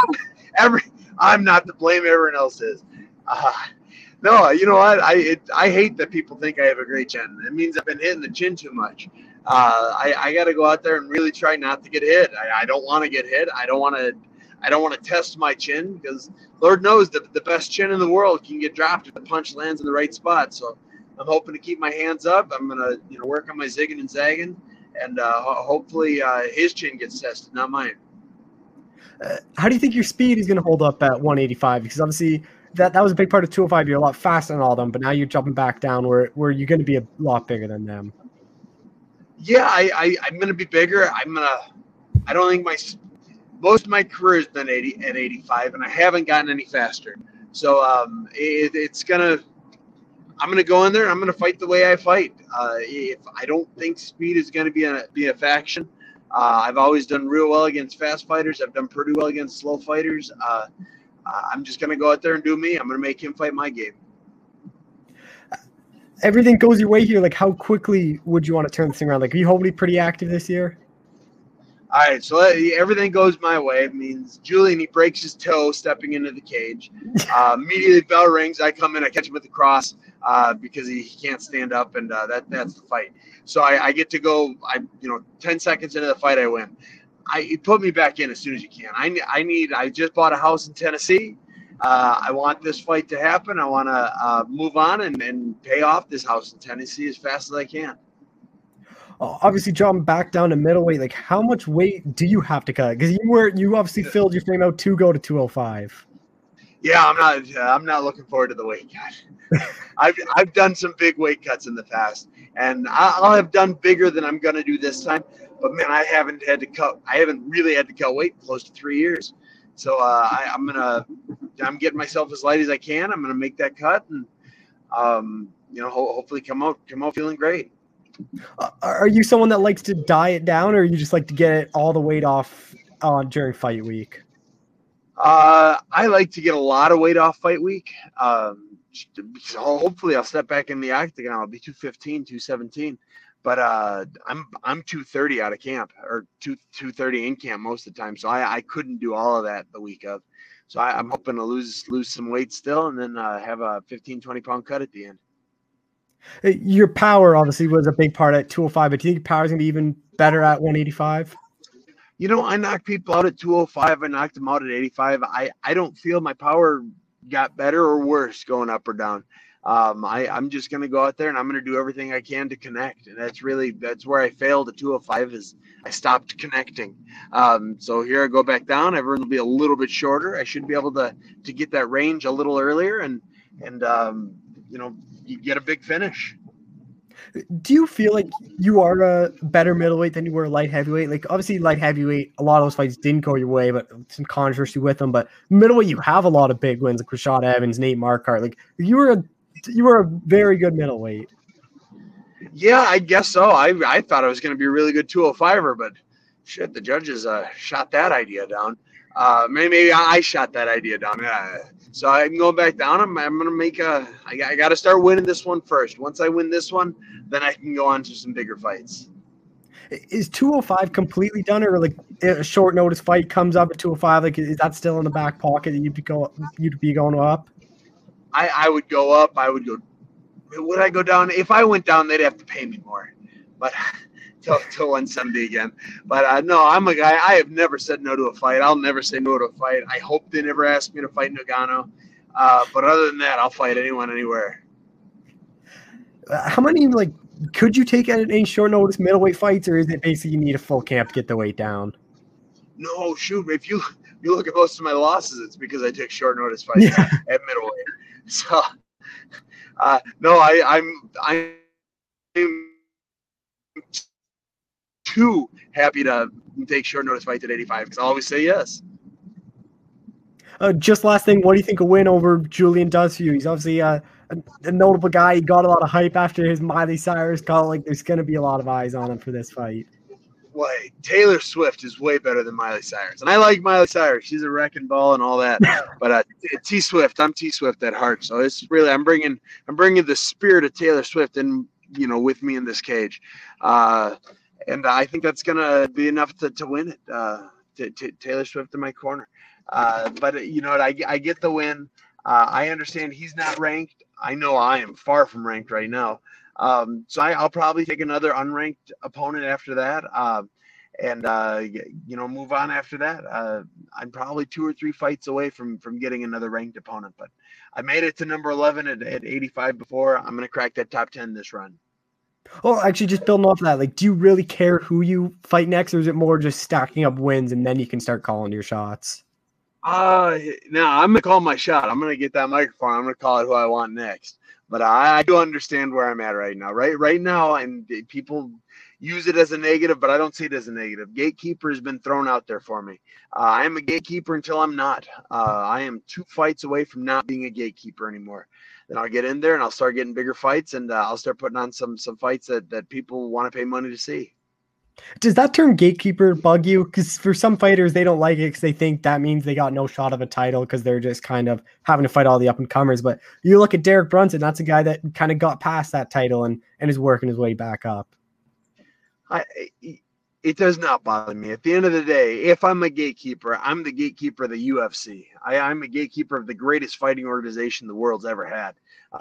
I'm not to blame. Everyone else is. No, you know what? I hate that people think I have a great chin. It means I've been hitting the chin too much. I got to go out there and really try not to get hit. I don't want to get hit. I don't want to test my chin, because Lord knows that the best chin in the world can get dropped if the punch lands in the right spot. So I'm hoping to keep my hands up. I'm gonna work on my zigging and zagging, and hopefully his chin gets tested, not mine. How do you think your speed is going to hold up at 185? Because obviously that was a big part of 205. You're a lot faster than all of them, but now you're jumping back down where you're going to be a lot bigger than them. Yeah, I'm going to be bigger. I don't think most of my career has been at 85, and I haven't gotten any faster. So I'm going to go in there and I'm going to fight the way I fight. If I don't think speed is going to be a faction. I've always done real well against fast fighters. I've done pretty well against slow fighters. I'm just going to go out there and do me. I'm going to make him fight my game. Everything goes your way here. Like, how quickly would you want to turn this thing around? Like, are you hopefully pretty active this year? All right, so everything goes my way. It means Julian, he breaks his toe stepping into the cage. Immediately bell rings. I come in, I catch him with the cross because he can't stand up, and that's the fight. So I get to go, 10 seconds into the fight, I win. Put me back in as soon as you can. I just bought a house in Tennessee. I want this fight to happen. I want to move on and pay off this house in Tennessee as fast as I can. Obviously, jumping back down to middleweight, like, how much weight do you have to cut? Because you obviously filled your frame out to go to 205. Yeah, I'm not looking forward to the weight cut. I've done some big weight cuts in the past, and I'll have done bigger than I'm going to do this time. But man, I haven't really had to cut weight in close to 3 years. So I'm getting myself as light as I can. I'm gonna make that cut, and hopefully come out feeling great. Are you someone that likes to diet down, or you just like to get all the weight off during fight week? I like to get a lot of weight off fight week. So hopefully I'll step back in the octagon. I'll be 215, 217, but I'm 230 out of camp, or 230 in camp most of the time. So I couldn't do all of that the week of. So I'm hoping to lose some weight still, and then have a 15, 20-pound cut at the end. Your power obviously was a big part at 205, but do you think power is going to be even better at 185? You know, I knocked people out at 205. I knocked them out at 85. I don't feel my power got better or worse going up or down. I'm just going to go out there and I'm going to do everything I can to connect. And that's where I failed at 205, is I stopped connecting. So here I go back down. Everyone will be a little bit shorter. I should be able to get that range a little earlier, and you know, you get a big finish. Do you feel like you are a better middleweight than you were light heavyweight? Like, obviously, light heavyweight, a lot of those fights didn't go your way, but some controversy with them. But middleweight, you have a lot of big wins, like Rashad Evans, Nate Marquardt. Like, you were a very good middleweight. Yeah, I guess so. I thought I was going to be a really good 205er, but shit, the judges shot that idea down. Maybe I shot that idea down. So I'm going back down. I'm going to make a – I got to start winning this one first. Once I win this one, then I can go on to some bigger fights. Is 205 completely done, or like a short notice fight comes up at 205? Like, is that still in the back pocket that you'd be going up? I would go up. I would go – would I go down? If I went down, they'd have to pay me more. But – to 170 again. But no, I'm a guy, I have never said no to a fight. I'll never say no to a fight. I hope they never ask me to fight Nagano. But other than that, I'll fight anyone, anywhere. How many, like, could you take at any short notice middleweight fights, or is it basically you need a full camp to get the weight down? No, shoot. If you look at most of my losses, it's because I took short notice fights at middleweight. So, no, I'm too happy to take short notice fight at 85 because I always say yes. Just last thing, what do you think a win over Julian does for you? He's obviously a notable guy. He got a lot of hype after his Miley Cyrus call. Like, there's going to be a lot of eyes on him for this fight. Well, hey, Taylor Swift is way better than Miley Cyrus, and I like Miley Cyrus. She's a wrecking ball and all that. But T Swift, I'm T Swift at heart, so it's really I'm bringing the spirit of Taylor Swift in, you know, with me in this cage. And I think that's going to be enough to win it, to Taylor Swift in my corner. But, you know, I get the win. I understand he's not ranked. I know I am far from ranked right now. So I'll probably take another unranked opponent after that and you know, move on after that. I'm probably 2 or 3 fights away from getting another ranked opponent. But I made it to number 11 at 85 before. I'm going to crack that top 10 this run. Oh, actually, just building off that, like, do you really care who you fight next, or is it more just stacking up wins and then you can start calling your shots? No, I'm going to call my shot. I'm going to get that microphone. I'm going to call it who I want next. But I do understand where I'm at right now. Right now, and people use it as a negative, but I don't see it as a negative. Gatekeeper has been thrown out there for me. I am a gatekeeper until I'm not. I am 2 fights away from not being a gatekeeper anymore. Then I'll get in there and I'll start getting bigger fights, and I'll start putting on some fights that people want to pay money to see. Does that term gatekeeper bug you? Because for some fighters, they don't like it because they think that means they got no shot of a title because they're just kind of having to fight all the up-and-comers. But you look at Derek Brunson, that's a guy that kind of got past that title and is working his way back up. It does not bother me. At the end of the day, if I'm a gatekeeper, I'm the gatekeeper of the UFC. I'm a gatekeeper of the greatest fighting organization the world's ever had,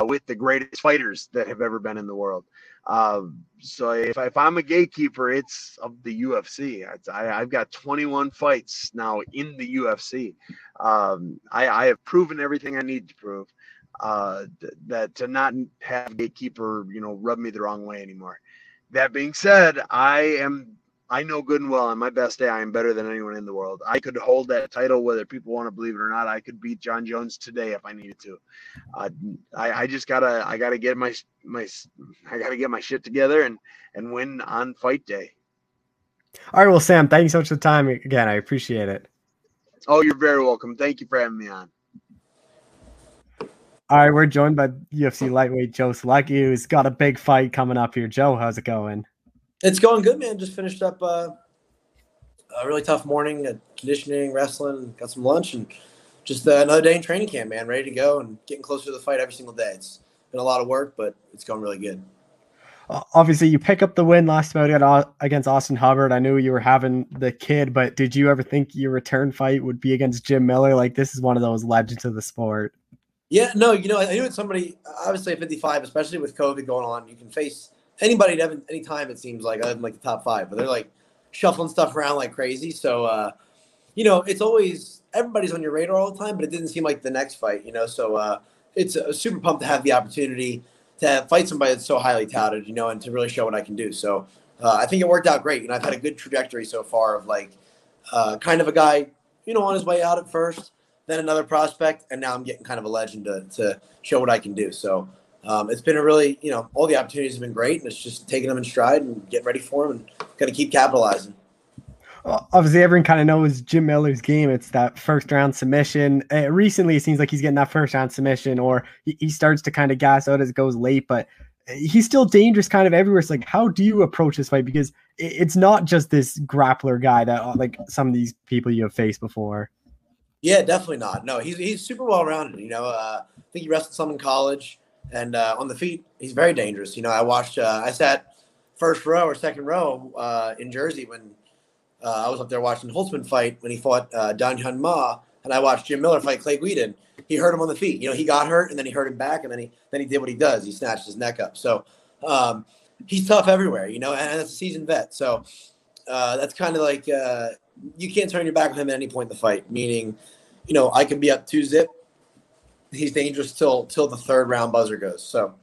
with the greatest fighters that have ever been in the world. So if I'm a gatekeeper, it's of the UFC. I've got 21 fights now in the UFC. I have proven everything I need to prove, that to not have gatekeeper, you know, rub me the wrong way anymore. That being said, I know good and well on my best day I am better than anyone in the world. I could hold that title whether people want to believe it or not. I could beat John Jones today if I needed to. I just gotta get my shit together and win on fight day. All right, well, Sam, thank you so much for the time again. I appreciate it. Oh, you're very welcome. Thank you for having me on. All right, we're joined by UFC lightweight Joe Solecki, who's got a big fight coming up here. Joe, how's it going? It's going good, man. Just finished up a really tough morning at conditioning, wrestling, got some lunch, and just another day in training camp, man. Ready to go and getting closer to the fight every single day. It's been a lot of work, but it's going really good. Obviously, you pick up the win last night against Austin Hubbard. I knew you were having the kid, but did you ever think your return fight would be against Jim Miller? Like, this is one of those legends of the sport. Yeah, no, you know, I knew it's somebody, obviously at 55, especially with COVID going on, you can face anybody at any time, it seems like, other than like the top 5, but they're like shuffling stuff around like crazy. So, you know, it's always, everybody's on your radar all the time, but it didn't seem like the next fight, you know? So it's super pumped to have the opportunity to fight somebody that's so highly touted, you know, and to really show what I can do. So I think it worked out great. You know, I've had a good trajectory so far of like kind of a guy, you know, on his way out at first, then another prospect, and now I'm getting kind of a legend to show what I can do. So It's been a really, you know, all the opportunities have been great, and it's just taking them in stride and getting ready for them and kind of keep capitalizing. Obviously, everyone kind of knows Jim Miller's game. It's that first round submission. Recently, it seems like he's getting that first round submission, or he starts to kind of gas out as it goes late, but he's still dangerous kind of everywhere. It's like, how do you approach this fight? Because it's not just this grappler guy that like some of these people you have faced before. Yeah, definitely not. No, he's super well-rounded. You know, I think he wrestled some in college, and on the feet, he's very dangerous. You know, I watched, I sat first row or second row in Jersey when, I was up there watching Holtzman fight when he fought Don Hyun Ma, and I watched Jim Miller fight Clay Guidon. He hurt him on the feet. You know, he got hurt, and then he hurt him back, and then he did what he does. He snatched his neck up. So he's tough everywhere, you know, and that's a seasoned vet. So that's kind of like you can't turn your back on him at any point in the fight, meaning, you know, I can be up 2-0. He's dangerous till the third round buzzer goes. So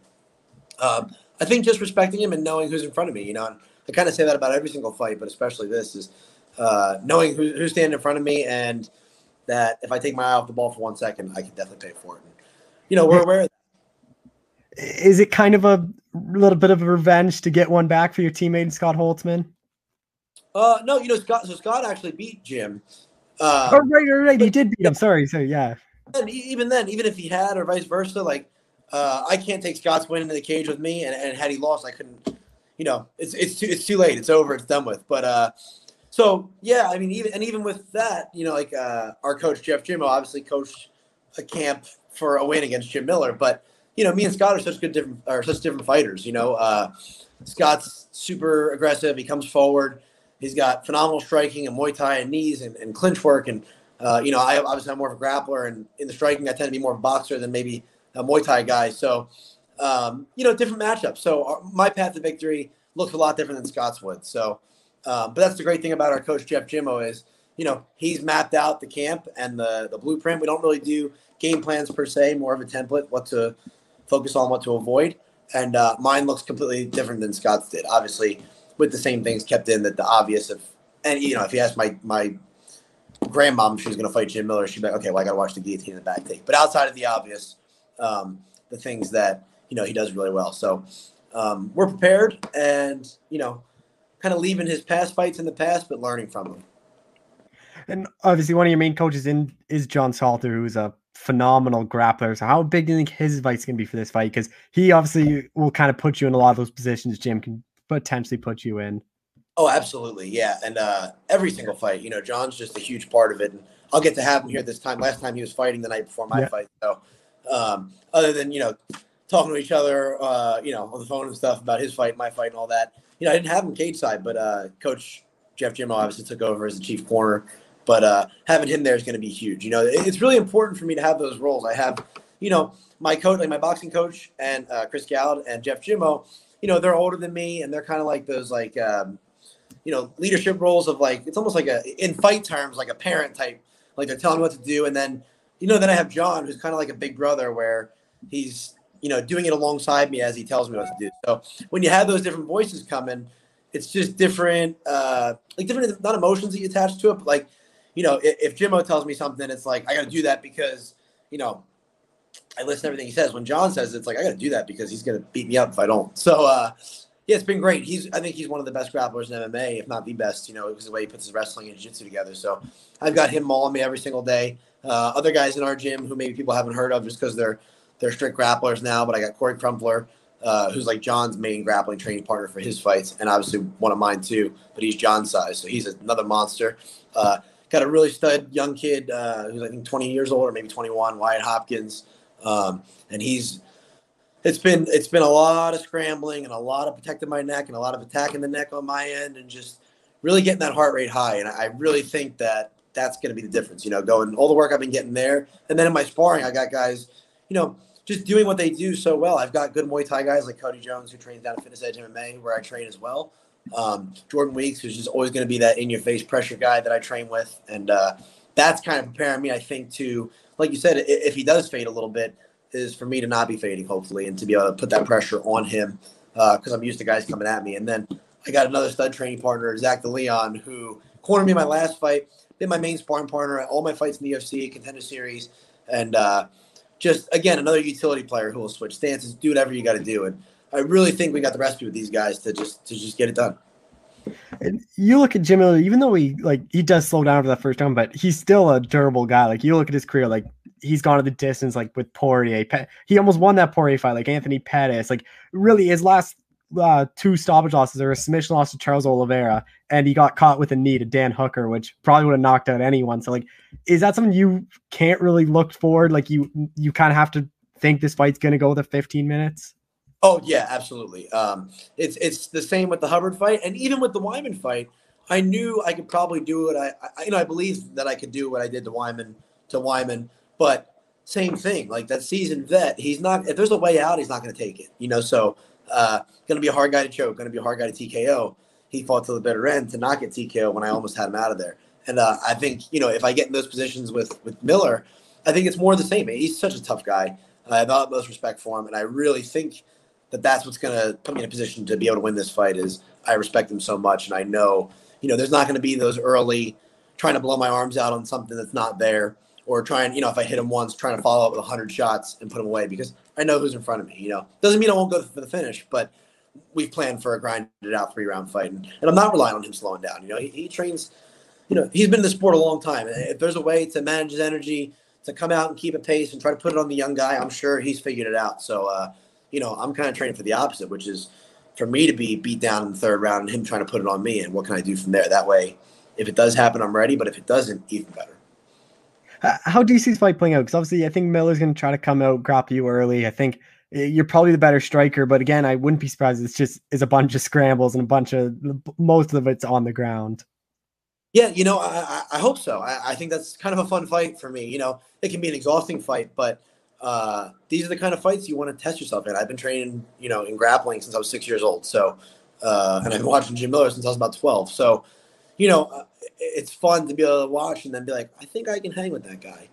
I think just respecting him and knowing who's in front of me, you know, and I kind of say that about every single fight, but especially this is knowing who's standing in front of me, and that if I take my eye off the ball for 1 second, I can definitely pay for it. And, you know, we're aware of that. Is it kind of a little bit of a revenge to get one back for your teammate Scott Holtzman? No, you know, Scott actually beat Jim. Oh, right. He did beat him. Sorry, yeah. And even then, even if he had or vice versa, like I can't take Scott's win into the cage with me, and had he lost, I couldn't. You know, it's too late. It's over. It's done with. But so yeah, I mean, even with that, you know, like our coach Jeff Jimmo obviously coached a camp for a win against Jim Miller. But you know, me and Scott are such different fighters. You know, Scott's super aggressive. He comes forward. He's got phenomenal striking and Muay Thai and knees and clinch work. And you know, I obviously I'm more of a grappler, and in the striking, I tend to be more of a boxer than maybe a Muay Thai guy. So. You know, different matchups. So my path to victory looks a lot different than Scott's would. So, but that's the great thing about our coach, Jeff Jimmo, is, you know, he's mapped out the camp and the blueprint. We don't really do game plans per se, more of a template, what to focus on, what to avoid. And mine looks completely different than Scott's did, obviously, with the same things kept in that the obvious of, and, you know, if you ask my grandmom, if she was going to fight Jim Miller, she'd be like, okay, well, I got to watch the guillotine and the back take. But outside of the obvious, the things that, you know, he does really well. So we're prepared and, you know, kind of leaving his past fights in the past, but learning from them. And obviously one of your main coaches is John Salter, who's a phenomenal grappler. So how big do you think his advice can be for this fight? Because he obviously will kind of put you in a lot of those positions Jim can potentially put you in. Oh, absolutely. Yeah. And every single fight, you know, John's just a huge part of it. And I'll get to have him here this time. Last time he was fighting the night before my fight. So other than, you know, talking to each other, you know, on the phone and stuff about his fight, my fight and all that. You know, I didn't have him cage side, but Coach Jeff Jimmo obviously took over as the chief corner. But having him there is going to be huge. You know, it's really important for me to have those roles. I have, you know, my coach, like my boxing coach and Chris Gallard and Jeff Jimmo, you know, they're older than me. And they're kind of like those, like, you know, leadership roles of like, it's almost like a, in fight terms, like a parent type, like they're telling me what to do. And then, you know, then I have John, who's kind of like a big brother where he's, you know, doing it alongside me as he tells me what to do. So when you have those different voices coming, it's just different, like different, not emotions that you attach to it, but like, you know, if Jimmo tells me something, it's like, I got to do that because, you know, I listen to everything he says. When John says it, it's like, I got to do that because he's going to beat me up if I don't. So yeah, it's been great. I think he's one of the best grapplers in MMA, if not the best, you know, because the way he puts his wrestling and jiu-jitsu together. So I've got him mauling me every single day. Other guys in our gym who maybe people haven't heard of just because they're strict grapplers now, but I got Corey Crumpler, who's like John's main grappling training partner for his fights, and obviously one of mine too, but he's John's size, so he's another monster. Got a really stud young kid who's I think 20 years old or maybe 21, Wyatt Hopkins, and it's been a lot of scrambling and a lot of protecting my neck and a lot of attacking the neck on my end and just really getting that heart rate high, and I really think that's going to be the difference, you know, going all the work I've been getting there, and then in my sparring I got guys, you know, just doing what they do so well. I've got good Muay Thai guys like Cody Jones, who trains down at Fitness Edge MMA, where I train as well. Jordan Weeks, who's just always going to be that in-your-face pressure guy that I train with. And that's kind of preparing me, I think, to, like you said, if he does fade a little bit, is for me to not be fading, hopefully, and to be able to put that pressure on him because I'm used to guys coming at me. And then I got another stud training partner, Zach DeLeon, who cornered me in my last fight, been my main sparring partner at all my fights in the UFC, Contender Series, and just, again, another utility player who will switch stances, do whatever you got to do. And I really think we got the recipe with these guys to just get it done. And you look at Jim Miller, even though he does slow down for that first round, but he's still a durable guy. Like, you look at his career, like, he's gone to the distance, like with Poirier. He almost won that Poirier fight, like Anthony Pettis. Like, really, his last two stoppage losses are a submission loss to Charles Oliveira, and he got caught with a knee to Dan Hooker, which probably would have knocked out anyone. So, like, is that something you can't really look forward? Like, you kind of have to think this fight's going to go the 15 minutes? Oh, yeah, absolutely. It's the same with the Hubbard fight. And even with the Wiman fight, I knew I could probably do it. I believe that I could do what I did to Wiman. But same thing, like, that seasoned vet, he's not, if there's a way out, he's not going to take it, you know? So going to be a hard guy to choke, going to be a hard guy to TKO. He fought to the bitter end to not get TKO when I almost had him out of there. And I think, you know, if I get in those positions with Miller, I think it's more of the same. He's such a tough guy. I have utmost respect for him. And I really think that that's what's going to put me in a position to be able to win this fight is I respect him so much. And I know, you know, there's not going to be those early trying to blow my arms out on something that's not there. Or trying, you know, if I hit him once, trying to follow up with 100 shots and put him away because I know who's in front of me, you know. Doesn't mean I won't go for the finish, but we've planned for a grinded-out three-round fight. And I'm not relying on him slowing down, you know. He trains, you know, he's been in the sport a long time. And if there's a way to manage his energy, to come out and keep a pace and try to put it on the young guy, I'm sure he's figured it out. So, you know, I'm kind of training for the opposite, which is for me to be beat down in the third round and him trying to put it on me and what can I do from there. That way, if it does happen, I'm ready, but if it doesn't, even better. How do you see this fight playing out? Because obviously I think Miller's going to try to come out, grab you early. I think you're probably the better striker, but again, I wouldn't be surprised if it's just is a bunch of scrambles and a bunch of most of it's on the ground. Yeah, you know, I hope so. I think that's kind of a fun fight for me. You know, it can be an exhausting fight, but these are the kind of fights you want to test yourself in. I've been training, you know, in grappling since I was 6 years old. So, and I've been watching Jim Miller since I was about 12. So, you know, it's fun to be able to watch and then be like, I think I can hang with that guy.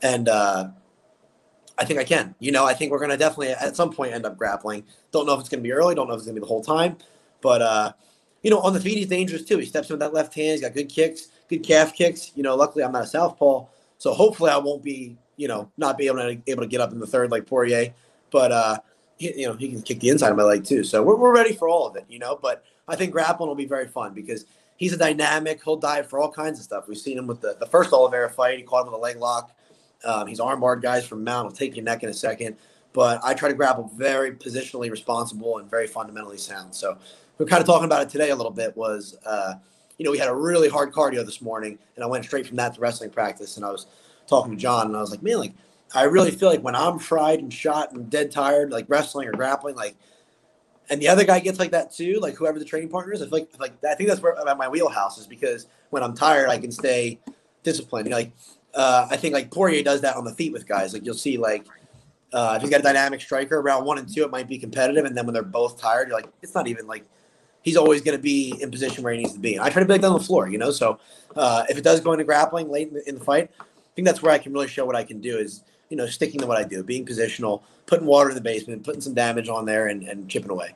And I think I can. You know, I think we're going to definitely at some point end up grappling. Don't know if it's going to be early. Don't know if it's going to be the whole time. But, you know, on the feet, he's dangerous too. He steps in with that left hand. He's got good kicks, good calf kicks. You know, luckily I'm not a southpaw. So hopefully I won't be, you know, not be able to get up in the third like Poirier. But, you know, he can kick the inside of my leg too. So we're ready for all of it, you know. But I think grappling will be very fun because – he's a dynamic. He'll dive for all kinds of stuff. We've seen him with the first Oliveira fight. He caught him with a leg lock. He's armbarred guys from mount. He'll take your neck in a second. But I try to grapple very positionally responsible and very fundamentally sound. So we're kind of talking about it today a little bit was, you know, we had a really hard cardio this morning, and I went straight from that to wrestling practice. And I was talking to John, and I was like, man, like, I really feel like when I'm fried and shot and dead tired, like wrestling or grappling, like, and the other guy gets like that too, like whoever the training partner is. I feel like I think that's where my wheelhouse is because when I'm tired, I can stay disciplined. You know, like I think like Poirier does that on the feet with guys. Like you'll see like if he's got a dynamic striker, round 1 and 2, it might be competitive, and then when they're both tired, you're like it's not even like he's always going to be in position where he needs to be. And I try to be like that on the floor, you know. So if it does go into grappling late in the fight, I think that's where I can really show what I can do is. You know, sticking to what I do, being positional, putting water in the basement, putting some damage on there and chipping away.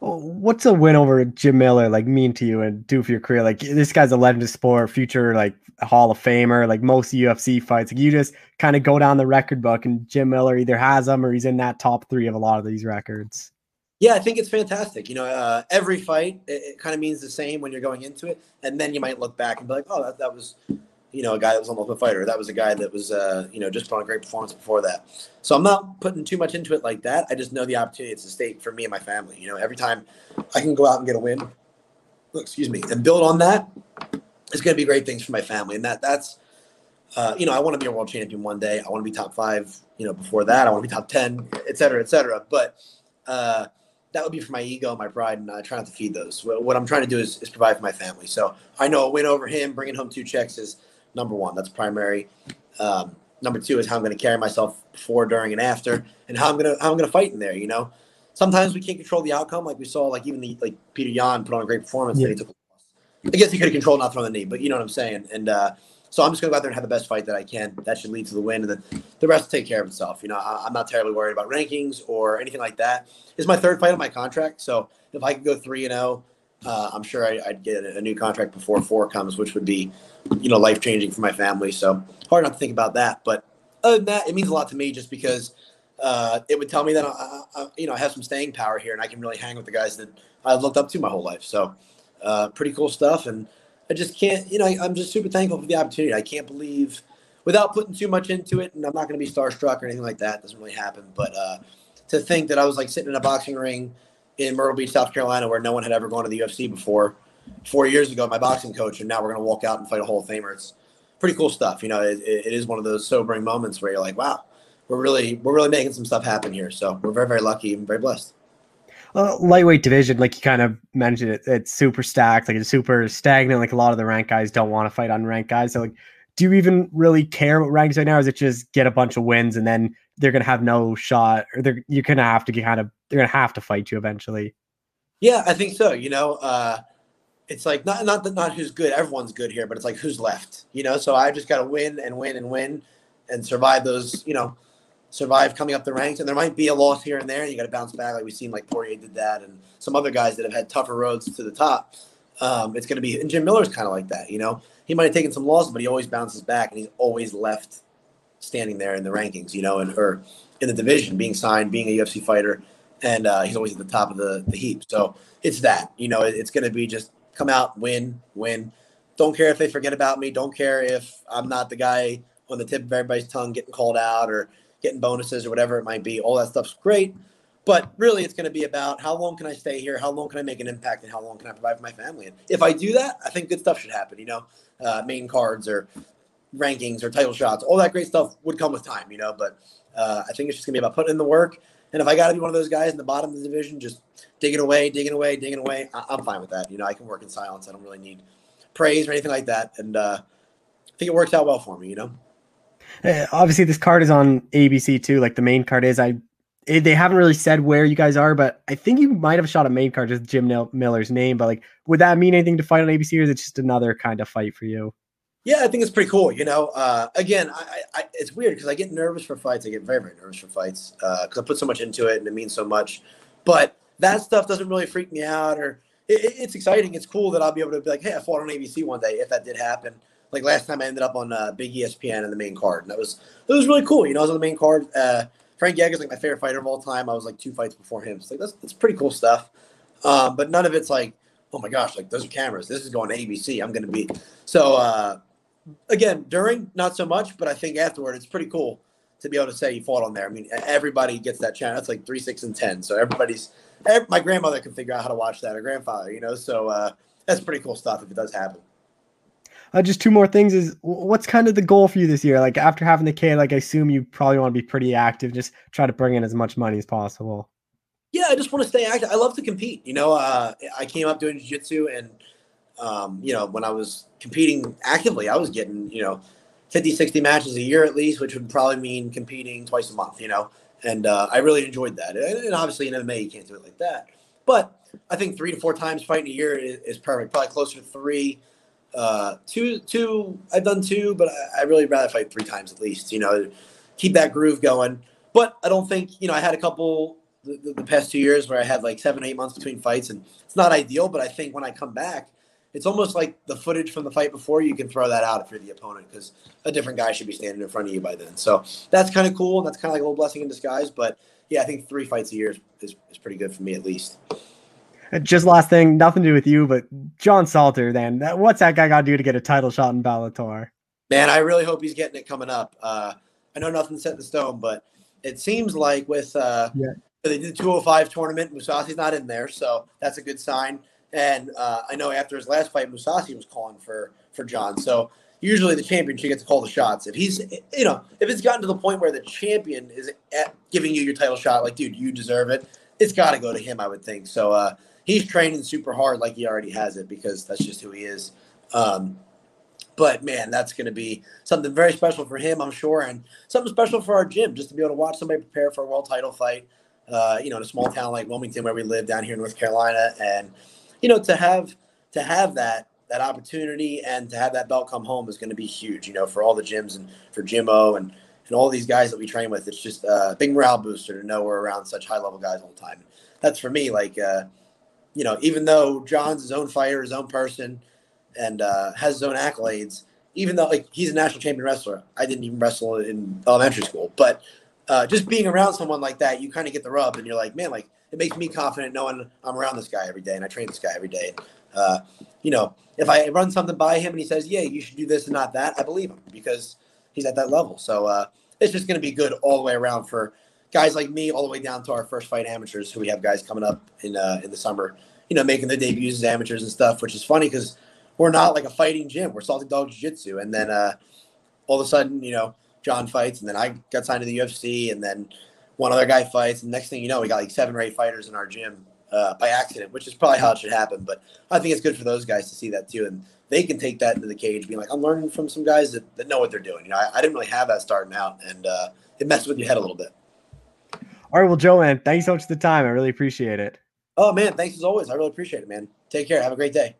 Well, what's a win over Jim Miller like mean to you and do for your career? Like this guy's a legend of sport, future like Hall of Famer, like most UFC fights. Like you just kind of go down the record book and Jim Miller either has them or he's in that top 3 of a lot of these records. Yeah, I think it's fantastic. You know, every fight, it kind of means the same when you're going into it. And then you might look back and be like, oh, that was – you know, a guy that was almost a fighter. That was a guy that was, you know, just put on a great performance before that. So I'm not putting too much into it like that. I just know the opportunity it's at stake for me and my family. You know, every time I can go out and get a win, and build on that, it's going to be great things for my family. And that's, you know, I want to be a world champion one day. I want to be top 5, you know, before that. I want to be top 10, et cetera, et cetera. But that would be for my ego and my pride, and I try not to feed those. What I'm trying to do is provide for my family. So I know a win over him, bringing home 2 checks is – number 1, that's primary. Number 2 is how I'm going to carry myself before, during, and after, and how I'm going to fight in there. You know, sometimes we can't control the outcome, like we saw, like even like Peter Yan put on a great performance. Yeah. That he took a loss. I guess he could have controlled not throwing the knee, but you know what I'm saying. And so I'm just going to go out there and have the best fight that I can. That should lead to the win, and then the rest will take care of itself. You know, I'm not terribly worried about rankings or anything like that. It's my 3rd fight on my contract, so if I could go 3-0. I'm sure I'd get a new contract before 4 comes, which would be, you know, life-changing for my family. So hard not to think about that. But Other than that, it means a lot to me just because it would tell me that I have some staying power here and I can really hang with the guys that I've looked up to my whole life. So pretty cool stuff. And I just can't, I'm just super thankful for the opportunity. I can't believe, without putting too much into it, and I'm not going to be starstruck or anything like that. It doesn't really happen. But to think that I was like sitting in a boxing ring in Myrtle Beach, South Carolina, where no one had ever gone to the UFC before 4 years ago, my boxing coach, and now we're going to walk out and fight a Hall of Famer. It's pretty cool stuff. It is one of those sobering moments where you're like, wow, we're really making some stuff happen here. So we're very, very lucky and very blessed. Lightweight division, like you kind of mentioned it, it's super stacked, like it's super stagnant. Like a lot of the ranked guys don't want to fight unranked guys. So like, do you even really care about rankings right now? Or is it just get a bunch of wins and then they're going to have no shot, or they're going to have to fight you eventually? Yeah, I think so. It's like not who's good. Everyone's good here, but it's like who's left, so I just got to win and win and win and survive those, survive coming up the ranks. And there might be a loss here and there. And you got to bounce back. Like we've seen, like Poirier did that, and some other guys that have had tougher roads to the top. It's going to be, and Jim Miller's kind of like that, he might've taken some losses, but he always bounces back and he's always left standing there in the rankings, or in the division, being signed, being a UFC fighter. And he's always at the top of the heap. So it's that, it's going to be just come out, win. Don't care if they forget about me. Don't care if I'm not the guy on the tip of everybody's tongue getting called out or getting bonuses or whatever it might be. All that stuff's great. But really, it's going to be about how long can I stay here? How long can I make an impact? And how long can I provide for my family? And if I do that, I think good stuff should happen, main cards or rankings or title shots. All that great stuff would come with time, But I think it's just going to be about putting in the work. And if I got to be one of those guys in the bottom of the division, just digging away, I'm fine with that. I can work in silence. I don't really need praise or anything like that. And I think it works out well for me, Obviously, this card is on ABC too. Like the main card is, they haven't really said where you guys are, but I think you might have shot a main card just Jim Miller's name. But like, would that mean anything to fight on ABC, or is it just another kind of fight for you? Yeah, I think it's pretty cool. Again, it's weird because I get nervous for fights. I get very, very nervous for fights because I put so much into it and it means so much. But that stuff doesn't really freak me out, or it's exciting. It's cool that I'll be able to be like, hey, I fought on ABC one day if that did happen. Like last time I ended up on Big ESPN in the main card. And that was really cool. I was on the main card. Frank Yeager's like my favorite fighter of all time. I was like two fights before him. So like, that's pretty cool stuff. But none of it's like, oh my gosh, like those are cameras. This is going to ABC. I'm going to be. So again, during not so much, but I think afterward, it's pretty cool to be able to say you fought on there. I mean, everybody gets that channel. It's like 3, 6, and 10. So my grandmother can figure out how to watch that, or grandfather, so that's pretty cool stuff if it does happen. Just two more things is what's kind of the goal for you this year? Like after having the kid, like I assume you probably want to be pretty active, just try to bring in as much money as possible. Yeah, I just want to stay active. I love to compete. I came up doing jiu-jitsu and, when I was competing actively, I was getting, 50, 60 matches a year at least, which would probably mean competing twice a month, and I really enjoyed that. And obviously in MMA, you can't do it like that. But I think 3 to 4 times fighting a year is perfect, probably closer to 3. Two, I've done 2, but I really rather fight 3 times at least, keep that groove going. But I don't think, I had a couple the past 2 years where I had like 7, 8 months between fights, and it's not ideal, but I think when I come back, it's almost like the footage from the fight before, you can throw that out if you're the opponent, because a different guy should be standing in front of you by then. So that's kind of cool. And that's kind of like a little blessing in disguise, but yeah, I think 3 fights a year is pretty good for me at least. Just last thing, nothing to do with you, but John Salter, then what's that guy got to do to get a title shot in Bellator? Man, I really hope he's getting it coming up. I know nothing's set in stone, but it seems like with they did the 205 tournament, Musasi's not in there, so that's a good sign. And I know after his last fight, Musasi was calling for John. So usually the champion should get to call the shots. If he's, if it's gotten to the point where the champion is giving you your title shot, like, dude, you deserve it. It's got to go to him, I would think. So, he's training super hard like he already has it, because that's just who he is. But, man, that's going to be something very special for him, I'm sure, and something special for our gym, just to be able to watch somebody prepare for a world title fight, in a small town like Wilmington where we live down here in North Carolina. And, to have that opportunity and to have that belt come home is going to be huge, for all the gyms and for Jimmo and all these guys that we train with. It's just a big morale booster to know we're around such high-level guys all the time. That's, for me, like – even though John's his own fighter, his own person, and has his own accolades, even though like he's a national champion wrestler. I didn't even wrestle in elementary school, but just being around someone like that, you kind of get the rub, and you're like, man, like it makes me confident knowing I'm around this guy every day, and I train this guy every day. You know, if I run something by him and he says, yeah, you should do this and not that, I believe him because he's at that level. So it's just going to be good all the way around for guys like me, all the way down to our first fight amateurs, who we have guys coming up in the summer, you know, making their debuts as amateurs and stuff, which is funny because we're not like a fighting gym. We're Salty Dog Jiu-Jitsu. And then all of a sudden, you know, John fights, and then I got signed to the UFC, and then one other guy fights. And next thing you know, we got like 7 or 8 fighters in our gym by accident, which is probably how it should happen. But I think it's good for those guys to see that too. And they can take that into the cage, being like, I'm learning from some guys that know what they're doing. You know, I didn't really have that starting out, and it messed with your head a little bit. All right. Well, Joe, man, thanks so much for the time. I really appreciate it. Oh, man. Thanks as always. I really appreciate it, man. Take care. Have a great day.